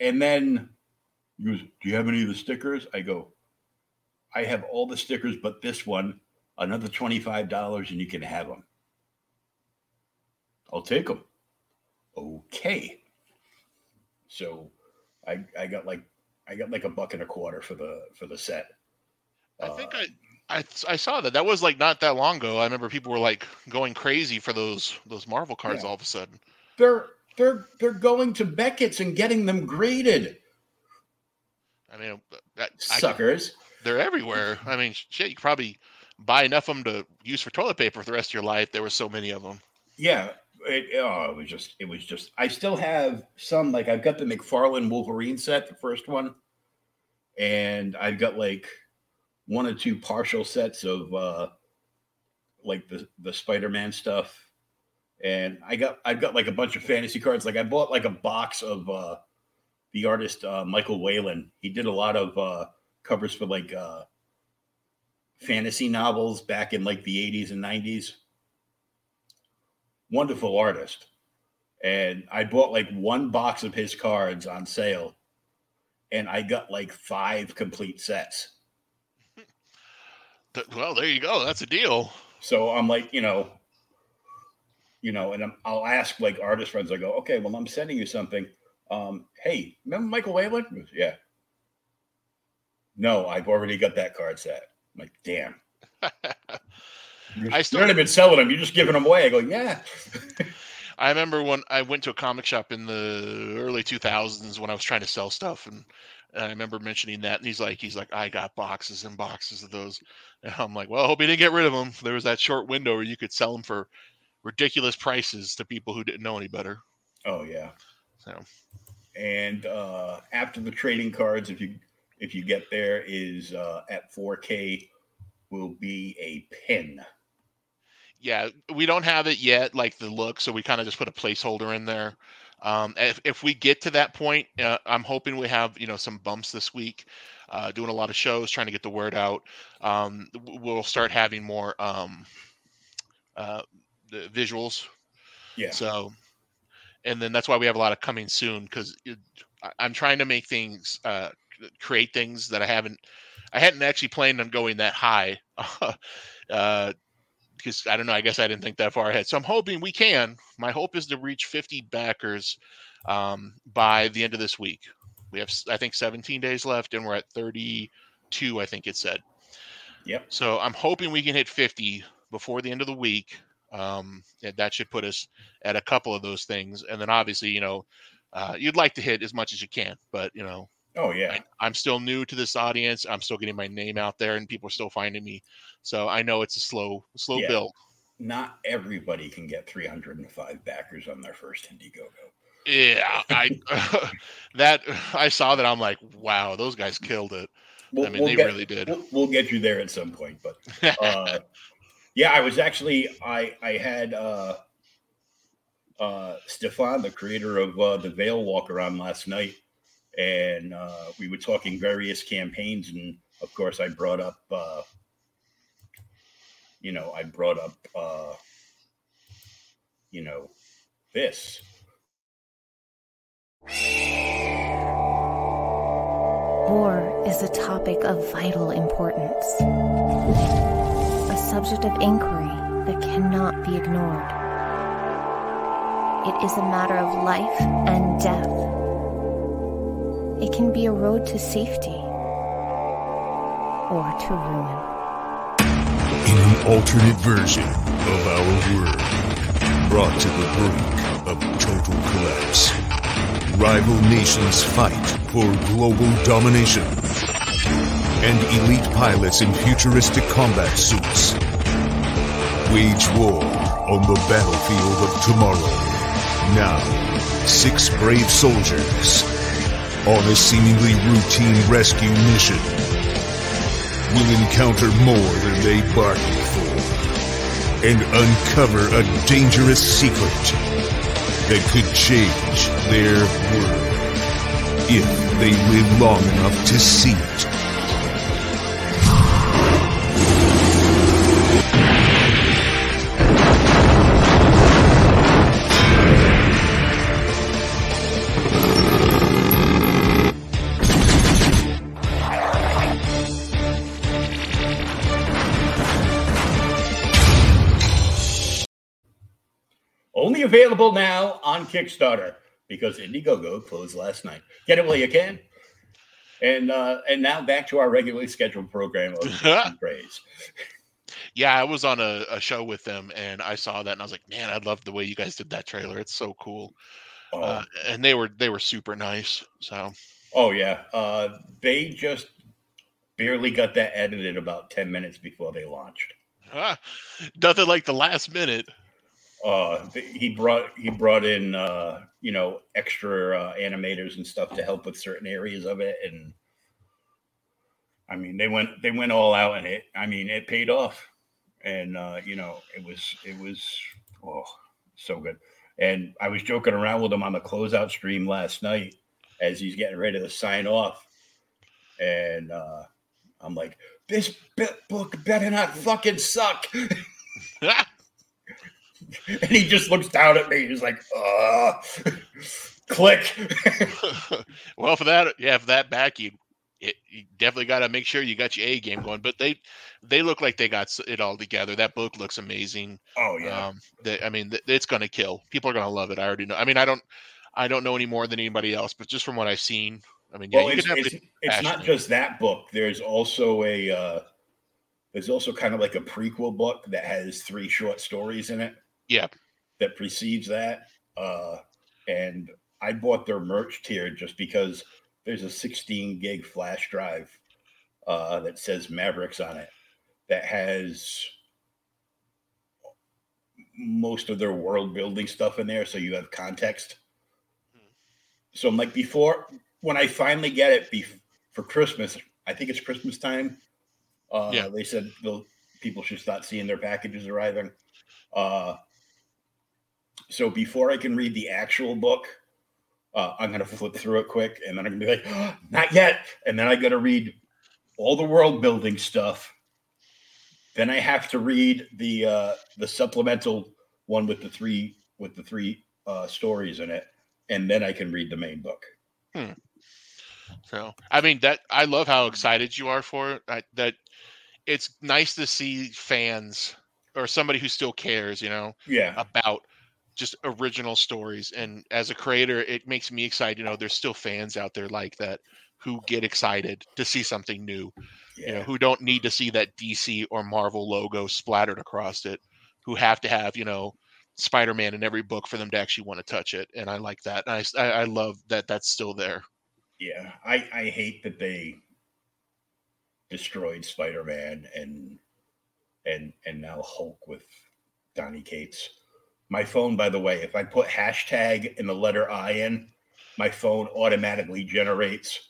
and then he goes, do you have any of the stickers? I go, I have all the stickers but this one, another $25, and you can have them. I'll take them. Okay. So I got like $1.25 for the set. I think I saw that. That was like not that long ago. I remember people were like going crazy for those Marvel cards. Yeah. All of a sudden, they're going to Beckett's and getting them graded. I mean, suckers. They're everywhere. I mean, shit, you could probably buy enough of them to use for toilet paper for the rest of your life. There were so many of them. Yeah. It was just, I still have some, like, I've got the McFarlane Wolverine set, the first one. And I've got like one or two partial sets of like the Spider-Man stuff. And I've got like a bunch of fantasy cards. Like I bought like a box of the artist, Michael Whalen. He did a lot of covers for like fantasy novels back in like the 80s and 90s. Wonderful artist. And I bought like one box of his cards on sale, and I got like 5 complete sets. Well, there you go. That's a deal. So I'm like, you know, and I'll ask like artist friends, I go, okay, well, I'm sending you something. Hey, remember Michael Whalen? Yeah. No, I've already got that card set. I'm like, damn. You haven't been selling them. You're just giving them away. I go, yeah. I remember when I went to a comic shop in the early 2000s when I was trying to sell stuff, and I remember mentioning that, and he's like, I got boxes and boxes of those. And I'm like, well, I hope he didn't get rid of them. There was that short window where you could sell them for ridiculous prices to people who didn't know any better. Oh yeah. So, and after the trading cards, if you get there, is at 4K will be a pin. Yeah, we don't have it yet, like the look, so we kind of just put a placeholder in there. If we get to that point, I'm hoping we have, some bumps this week, doing a lot of shows, trying to get the word out. We'll start having more visuals. Yeah. So, and then that's why we have a lot of coming soon, because I'm trying to make things, create things that I hadn't actually planned on going that high. Because I don't know, I guess I didn't think that far ahead. So I'm hoping we can. My hope is to reach 50 backers by the end of this week. We have, I think, 17 days left, and we're at 32, I think it said. Yep. So I'm hoping we can hit 50 before the end of the week. And that should put us at a couple of those things. And then obviously, you'd like to hit as much as you can, but oh yeah, I'm still new to this audience. I'm still getting my name out there, and people are still finding me. So I know it's a slow build. Not everybody can get 305 backers on their first Indiegogo. Yeah, I saw that. I'm like, wow, those guys killed it. Really did. We'll get you there at some point, but yeah, I was actually I had Stefan, the creator of the Veil Walker, on last night. And we were talking various campaigns. And, of course, I brought up, this. War is a topic of vital importance, a subject of inquiry that cannot be ignored. It is a matter of life and death. It can be a road to safety or to ruin. In an alternate version of our world, brought to the brink of total collapse, rival nations fight for global domination, and elite pilots in futuristic combat suits wage war on the battlefield of tomorrow. Now, 6 brave soldiers on a seemingly routine rescue mission will encounter more than they bargained for and uncover a dangerous secret that could change their world if they live long enough to see it. Available now on Kickstarter because Indiegogo closed last night. Get it while you can. And now back to our regularly scheduled program of praise. Yeah, I was on a show with them and I saw that and I was like, man, I love the way you guys did that trailer. It's so cool. And they were super nice. So. Oh yeah, they just barely got that edited about 10 minutes before they launched. Nothing like the last minute. He brought in extra animators and stuff to help with certain areas of it, and I mean they went all out, and it paid off, and it was so good. And I was joking around with him on the closeout stream last night as he's getting ready to sign off, and I'm like, this book better not fucking suck. And he just looks down at me. He's like, click. Well, for that backing, you definitely got to make sure you got your A game going. But they look like they got it all together. That book looks amazing. Oh yeah. It's gonna kill. People are gonna love it. I already know. I mean, I don't know any more than anybody else, but just from what I've seen, I mean, yeah. Well, it's not just that book. There's also a kind of like a prequel book that has 3 short stories in it. Yeah, that precedes that. And I bought their merch tier just because there's a 16 gig flash drive that says Mavericks on it that has most of their world building stuff in there. So you have context. So I'm like, when I finally get it for Christmas, I think it's Christmas time. They said people should start seeing their packages arriving. So before I can read the actual book, I'm going to flip through it quick, and then I'm going to be like, oh, not yet. And then I got to read all the world building stuff. Then I have to read the supplemental one with the three stories in it. And then I can read the main book. So, I love how excited you are for it. That it's nice to see fans or somebody who still cares, about just original stories. And as a creator, it makes me excited. There's still fans out there like that who get excited to see something new, who don't need to see that DC or Marvel logo splattered across it, who have to have, Spider-Man in every book for them to actually want to touch it. And I like that. And I love that that's still there. Yeah, I hate that they destroyed Spider-Man and now Hulk with Donny Cates. My phone, by the way, if I put hashtag in the letter I in, my phone automatically generates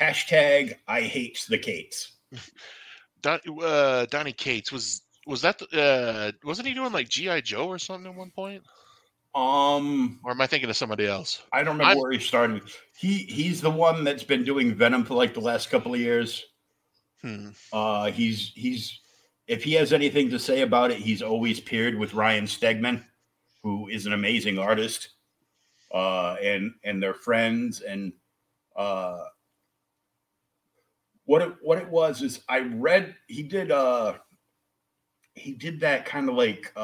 hashtag I hates the Cates. Donny Cates, wasn't he doing like G.I. Joe or something at one point? Or am I thinking of somebody else? I don't remember where he started. He's the one that's been doing Venom for like the last couple of years. He's if he has anything to say about it, he's always paired with Ryan Stegman, who is an amazing artist. And they're friends. And what it was is I read he did that kind of like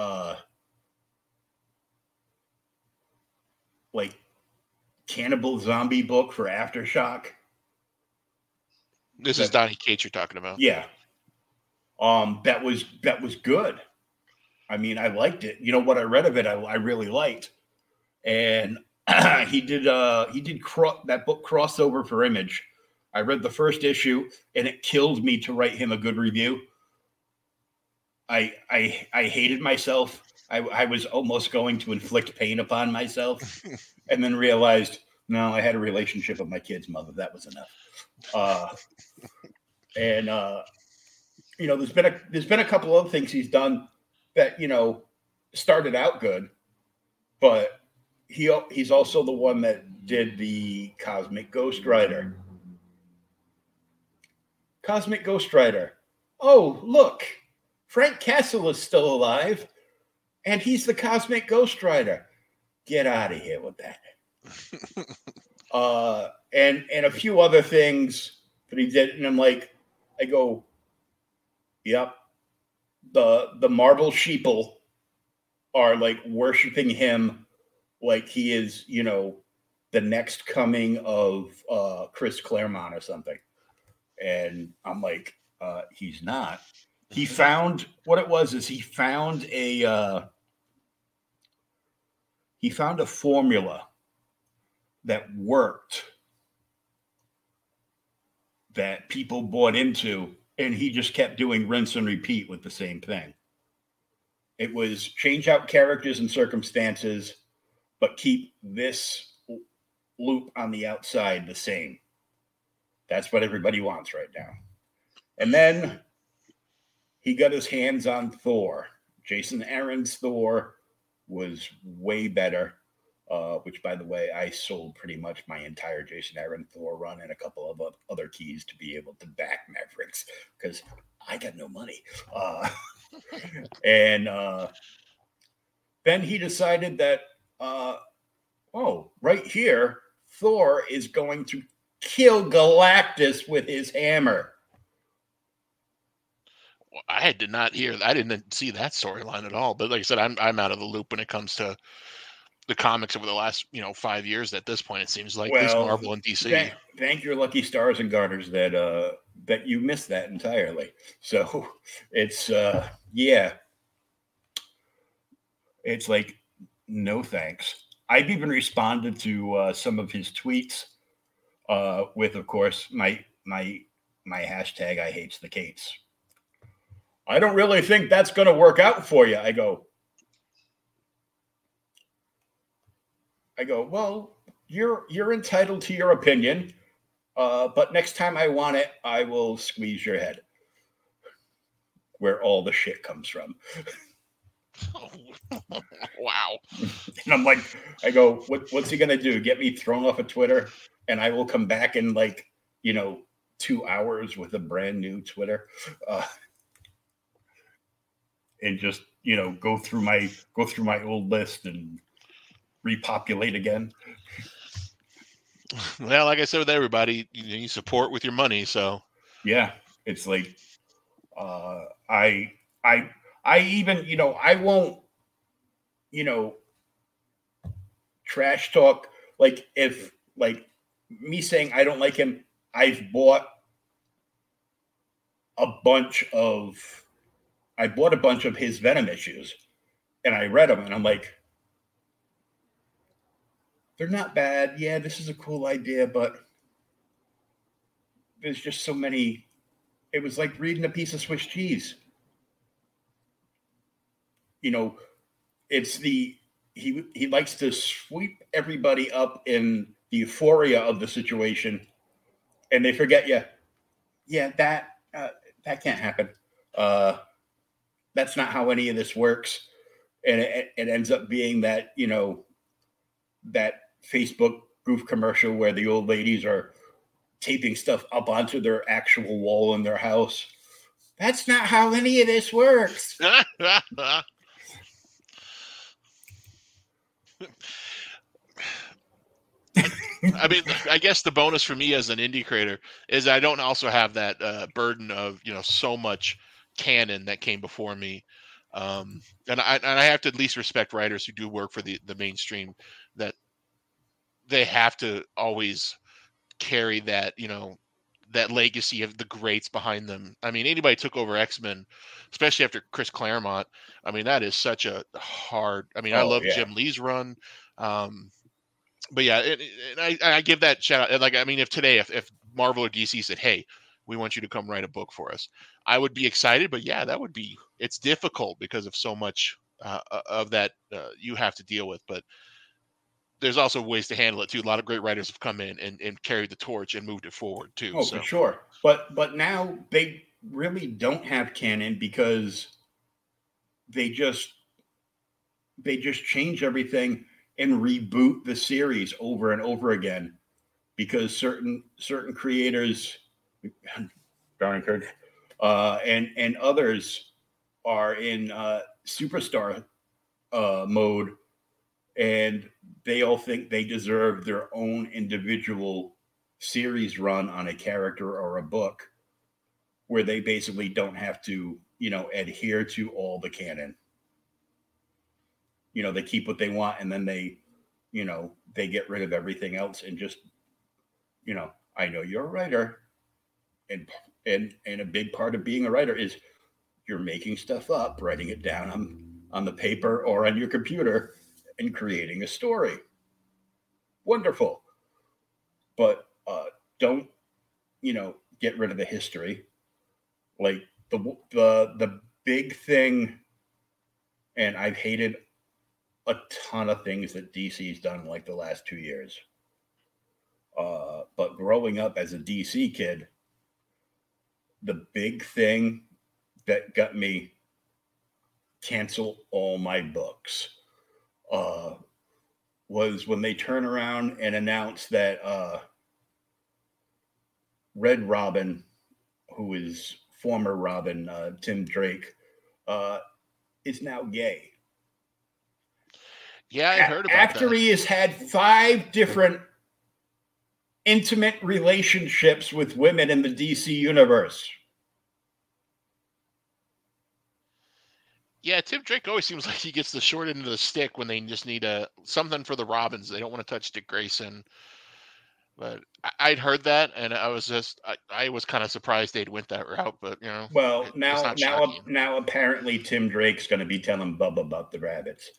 cannibal zombie book for Aftershock. This is Donny Cates you're talking about. Yeah. That was good. I mean, I liked it. You know what I read of it, I really liked. And he did that book Crossover for Image. I read the first issue and it killed me to write him a good review. I hated myself. I was almost going to inflict pain upon myself and then realized, no, I had a relationship with my kid's mother. That was enough. You know, there's been a couple other things he's done that, you know, started out good, but he's also the one that did the Cosmic Ghost Rider. Cosmic Ghost Rider. Oh, look, Frank Castle is still alive. And he's the Cosmic Ghost Rider. Get out of here with that. and a few other things that he did. And I'm like, I go, yep. The Marvel sheeple are like worshiping him like he is, you know, the next coming of Chris Claremont or something. And I'm like, he's not. He found a formula that worked that people bought into, and he just kept doing rinse and repeat with the same thing. It was change out characters and circumstances, but keep this loop on the outside the same. That's what everybody wants right now. And then he got his hands on Thor. Jason Aaron's Thor was way better, which, by the way, I sold pretty much my entire Jason Aaron Thor run and a couple of other keys to be able to back Mavericks because I got no money. And then he decided that, right here, Thor is going to kill Galactus with his hammer. I did not hear. I didn't see that storyline at all. But like I said, I'm out of the loop when it comes to the comics over the last 5 years. At this point, it seems like at least Marvel and DC. Thank your lucky stars and garters that you missed that entirely. So it's it's like no thanks. I've even responded to some of his tweets with, of course, my hashtag I hates the Cates. I don't really think that's going to work out for you. I go. Well, you're entitled to your opinion, but next time I want it, I will squeeze your head. Where all the shit comes from. Oh, wow. And I'm like, I go, what's he going to do? Get me thrown off of Twitter, and I will come back in 2 hours with a brand new Twitter. And just, go through my old list and repopulate again. Well, like I said with everybody, you support with your money, so yeah, it's like I even I won't trash talk if me saying I don't like him. I bought a bunch of his Venom issues, and I read them, and I'm like, they're not bad. Yeah, this is a cool idea, but there's just so many. It was like reading a piece of Swiss cheese. It's he likes to sweep everybody up in the euphoria of the situation, and they forget, that can't happen. That's not how any of this works. And it ends up being that, you know, that Facebook goof commercial where the old ladies are taping stuff up onto their actual wall in their house. That's not how any of this works. I mean, I guess the bonus for me as an indie creator is I don't also have that burden of, you know, so much canon that came before me. And I have to at least respect writers who do work for the mainstream, that they have to always carry that, you know, that legacy of the greats behind them. I mean, anybody took over X-Men, especially after Chris Claremont. I mean, that is such a hard, I mean, I love Jim Lee's run. But yeah, and I give that shout out. Like, I mean, if today, if Marvel or DC said, hey, we want you to come write a book for us, I would be excited, but yeah, that would be, it's difficult because of so much of that you have to deal with, but there's also ways to handle it too. A lot of great writers have come in and carried the torch and moved it forward too. Oh, so. For sure. But now they really don't have canon because they just change everything and reboot the series over and over again because certain creators, Darn Kirk, and others are in superstar mode, and they all think they deserve their own individual series run on a character or a book, where they basically don't have to, you know, adhere to all the canon. You know, they keep what they want, and then they, you know, they get rid of everything else and just, you know, I know you're a writer. And a big part of being a writer is you're making stuff up, writing it down on the paper or on your computer and creating a story. Wonderful. But don't, you know, get rid of the history. Like the big thing, and I've hated a ton of things that DC's done like the last 2 years. But growing up as a DC kid, the big thing that got me, cancel all my books, was when they turn around and announce that Red Robin, who is former Robin, Tim Drake, is now gay. Yeah, I heard about that. After he has had 5 different intimate relationships with women in the DC universe. Yeah, Tim Drake always seems like he gets the short end of the stick when they just need something for the Robins. They don't want to touch Dick Grayson. But I'd heard that, and I was just I was kind of surprised they'd went that route. But you know, well, now apparently Tim Drake's going to be telling Bubba about the rabbits.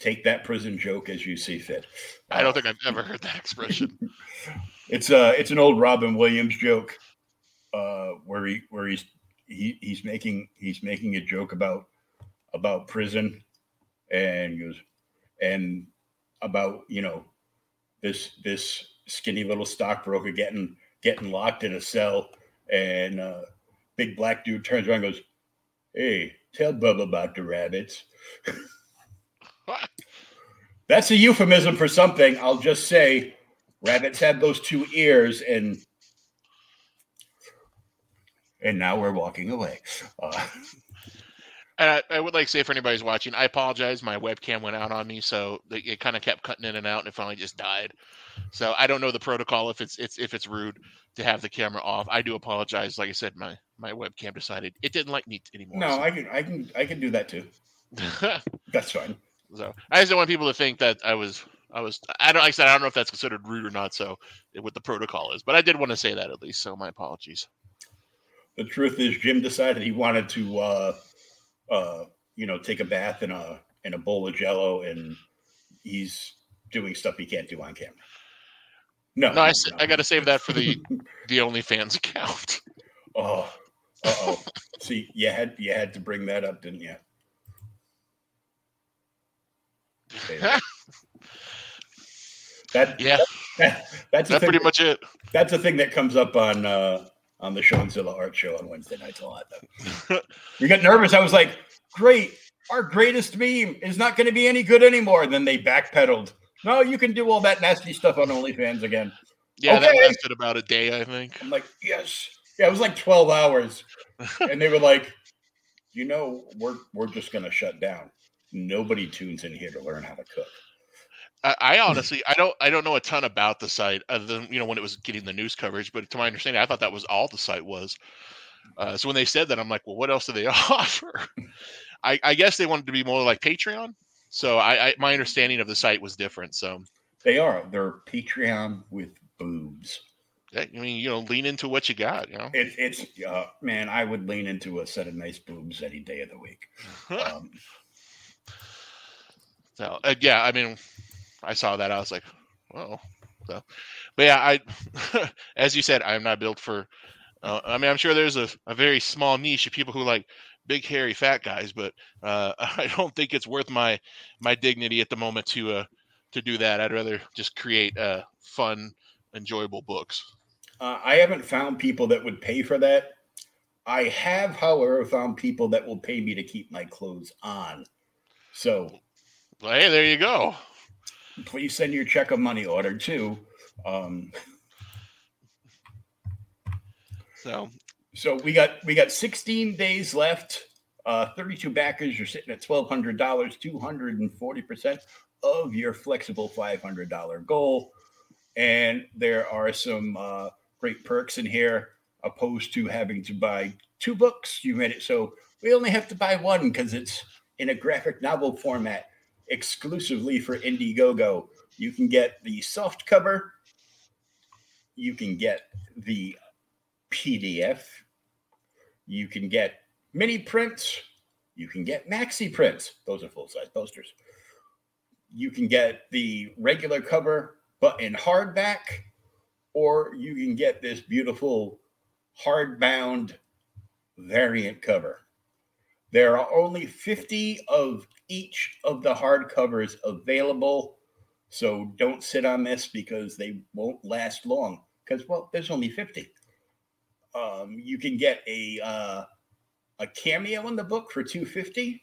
Take that prison joke as you see fit. I don't think I've ever heard that expression. It's an old Robin Williams joke, where he's making a joke about prison, and goes and about, you know, this skinny little stockbroker getting locked in a cell, and big black dude turns around and goes, "Hey, tell Bubba about the rabbits." What? That's a euphemism for something. I'll just say rabbits have those 2 ears, and now we're walking away. And I would like to say, for anybody's watching, I apologize. My webcam went out on me, so it kind of kept cutting in and out, and it finally just died. So I don't know the protocol if it's rude to have the camera off. I do apologize. Like I said, my webcam decided it didn't like me anymore. No, so. I can do that too. That's fine. So I just don't want people to think that I was. I don't know if that's considered rude or not. So what the protocol is, but I did want to say that at least. So my apologies. The truth is, Jim decided he wanted to, you know, take a bath in a bowl of Jello, and he's doing stuff he can't do on camera. No. I got to save that for the OnlyFans account. Oh. See, you had to bring that up, didn't you? That's pretty much it. That's a thing that comes up on the Seanzilla Art Show on Wednesday nights a lot. You got nervous. I was like, great. Our greatest meme is not going to be any good anymore. Then they backpedaled. No, you can do all that nasty stuff on OnlyFans again. Yeah, okay. That lasted about a day, I think. I'm like, yes. Yeah, it was like 12 hours. And they were like, you know, we're just going to shut down. Nobody tunes in here to learn how to cook. I honestly, I don't know a ton about the site other than, you know, when it was getting the news coverage. But to my understanding, I thought that was all the site was. So when they said that, I'm like, well, what else do they offer? I guess they wanted to be more like Patreon. So my understanding of the site was different. So they are. They're Patreon with boobs. I mean, you know, lean into what you got, you know? It's man, I would lean into a set of nice boobs any day of the week. Yeah, I mean, I saw that. I was like, whoa. So, but yeah, I, as you said, I'm not built for, I mean, I'm sure there's a very small niche of people who like big, hairy, fat guys, but I don't think it's worth my dignity at the moment to do that. I'd rather just create fun, enjoyable books. I haven't found people that would pay for that. I have, however, found people that will pay me to keep my clothes on. So, well, hey, there you go. Please send your check of money order too. So we got 16 days left. 32 backers. You're sitting at $1,200, 240% of your flexible $500 goal. And there are some great perks in here. Opposed to having to buy two books, you made it so we only have to buy one because it's in a graphic novel format exclusively for Indiegogo. You can get the soft cover. You can get the PDF. You can get mini prints. You can get maxi prints. Those are full-size posters. You can get the regular cover, but in hardback, or you can get this beautiful hardbound variant cover. There are only 50 of each of the hardcovers available, so don't sit on this because they won't last long. Because, well, there's only 50. You can get a cameo in the book for $250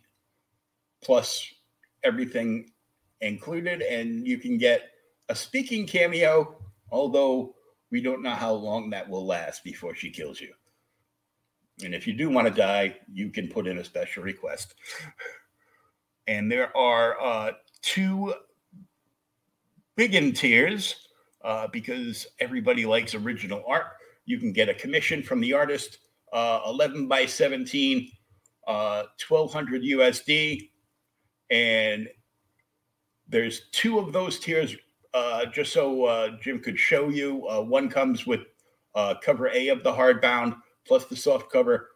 plus everything included, and you can get a speaking cameo, although we don't know how long that will last before she kills you. And if you do want to die, you can put in a special request. And there are two biggin tiers because everybody likes original art. You can get a commission from the artist, 11 by 17, $1,200 USD. And there's two of those tiers, just so Jim could show you. One comes with cover A of the hardbound, plus the soft cover,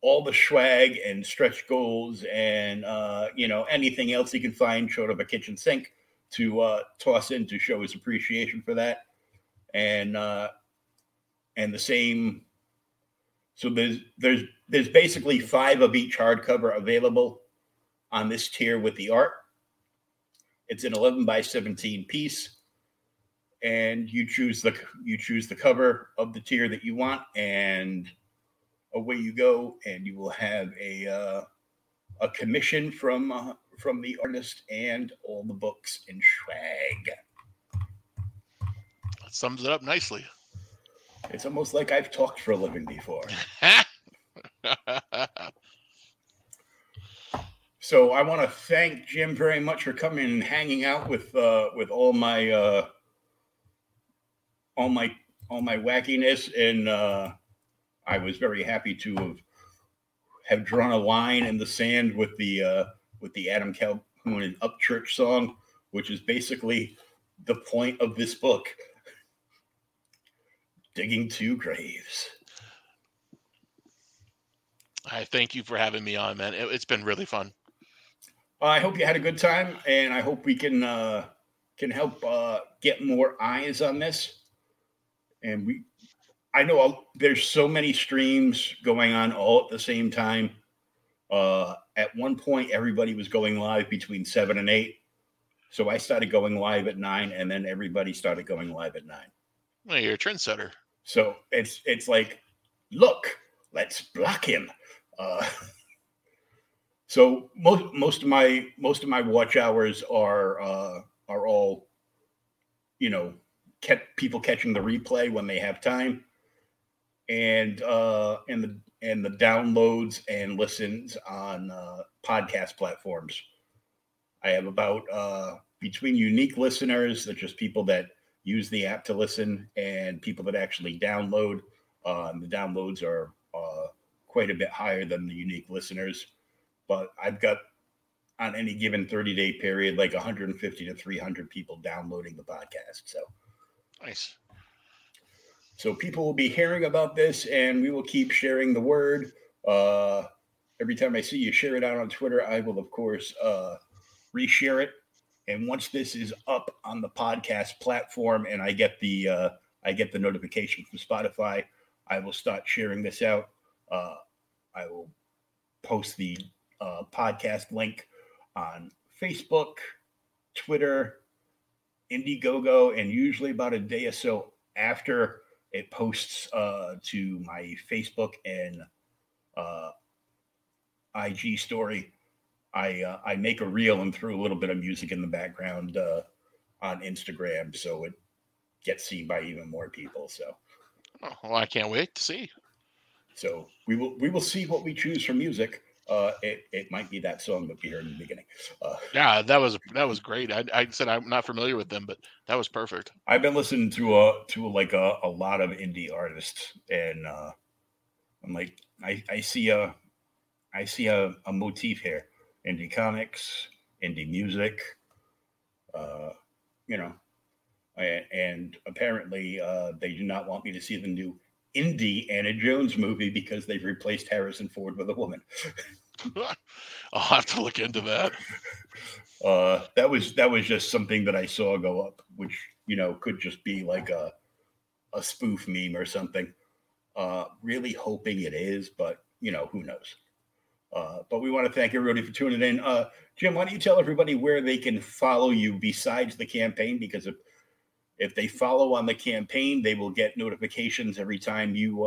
all the swag and stretch goals and, you know, anything else he can find short of a kitchen sink to toss in to show his appreciation for that. And the same, so there's basically five of each hardcover available on this tier with the art. It's an 11 by 17 piece, and you choose the cover of the tier that you want, and away you go, and you will have a commission from the artist and all the books in swag. That sums it up nicely. It's almost like I've talked for a living before. So I want to thank Jim very much for coming and hanging out with all my wackiness, and I was very happy to have drawn a line in the sand with the Adam Calhoun and Upchurch song, which is basically the point of this book. Digging Two Graves. I thank you for having me on, man. It's been really fun. I hope you had a good time, and I hope we can help get more eyes on this. And there's so many streams going on all at the same time. At one point, everybody was going live between 7 and 8. So I started going live at 9, and then everybody started going live at 9. Well, you're a trendsetter. So it's like, look, let's block him. So most of my watch hours are all, you know, people catching the replay when they have time, and the downloads and listens on podcast platforms. I have about between unique listeners, that just people that use the app to listen, and people that actually download. The downloads are quite a bit higher than the unique listeners. But I've got, on any given 30-day period, like 150 to 300 people downloading the podcast. So nice. So people will be hearing about this, and we will keep sharing the word. Every time I see you share it out on Twitter, I will, of course, reshare it. And once this is up on the podcast platform and I get the notification from Spotify, I will start sharing this out. I will post the podcast link on Facebook, Twitter, Indiegogo, and usually about a day or so after it posts to my Facebook and IG story. I make a reel and throw a little bit of music in the background on Instagram, so it gets seen by even more people. So, oh, well, I can't wait to see. So we will see what we choose for music. It might be that song that we heard in the beginning. Yeah, that was great. I said I'm not familiar with them, but that was perfect. I've been listening to a lot of indie artists, and I'm like I see a motif here: indie comics, indie music. You know, and apparently they do not want me to see them do Indiana Jones movie because they've replaced Harrison Ford with a woman. I'll have to look into that. That was just something that I saw go up, which, you know, could just be like a spoof meme or something. Really hoping it is, but, you know, who knows? But we want to thank everybody for tuning in. Jim, why don't you tell everybody where they can follow you besides the campaign? Because if they follow on the campaign, they will get notifications every time you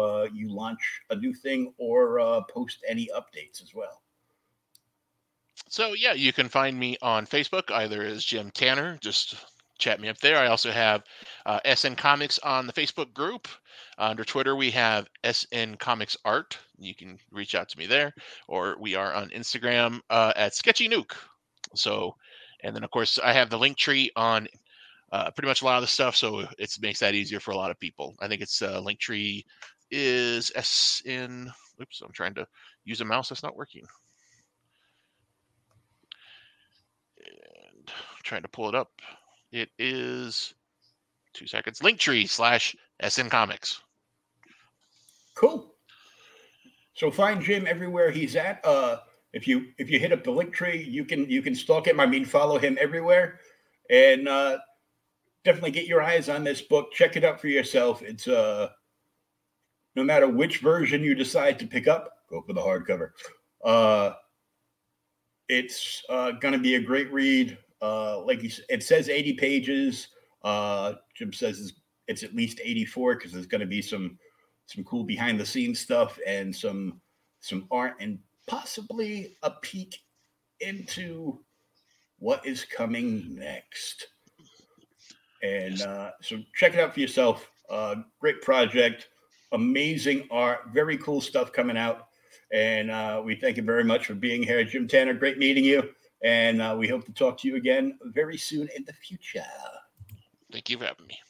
launch a new thing or post any updates as well. So, yeah, you can find me on Facebook, either as Jim Tanner. Just chat me up there. I also have SN Comics on the Facebook group. Under Twitter, we have SN Comics Art. You can reach out to me there. Or we are on Instagram at Sketchy Nuke. So, and then, of course, I have the link tree on pretty much a lot of the stuff, so it makes that easier for a lot of people. I think it's Linktree is SN. Oops, I'm trying to use a mouse. That's not working. And I'm trying to pull it up. It is 2 seconds. Linktree/SN Comics. Cool. So find Jim everywhere he's at. If you hit up the Linktree, you can stalk him. I mean, follow him everywhere, and definitely get your eyes on this book. Check it out for yourself. It's no matter which version you decide to pick up, go for the hardcover. It's going to be a great read. Like you said, it says 80 pages. Jim says it's at least 84 because there's going to be some cool behind the scenes stuff and some art and possibly a peek into what is coming next. And so check it out for yourself. Great project, amazing art, very cool stuff coming out. And we thank you very much for being here. Jim Tanner, great meeting you. And we hope to talk to you again very soon in the future. Thank you for having me.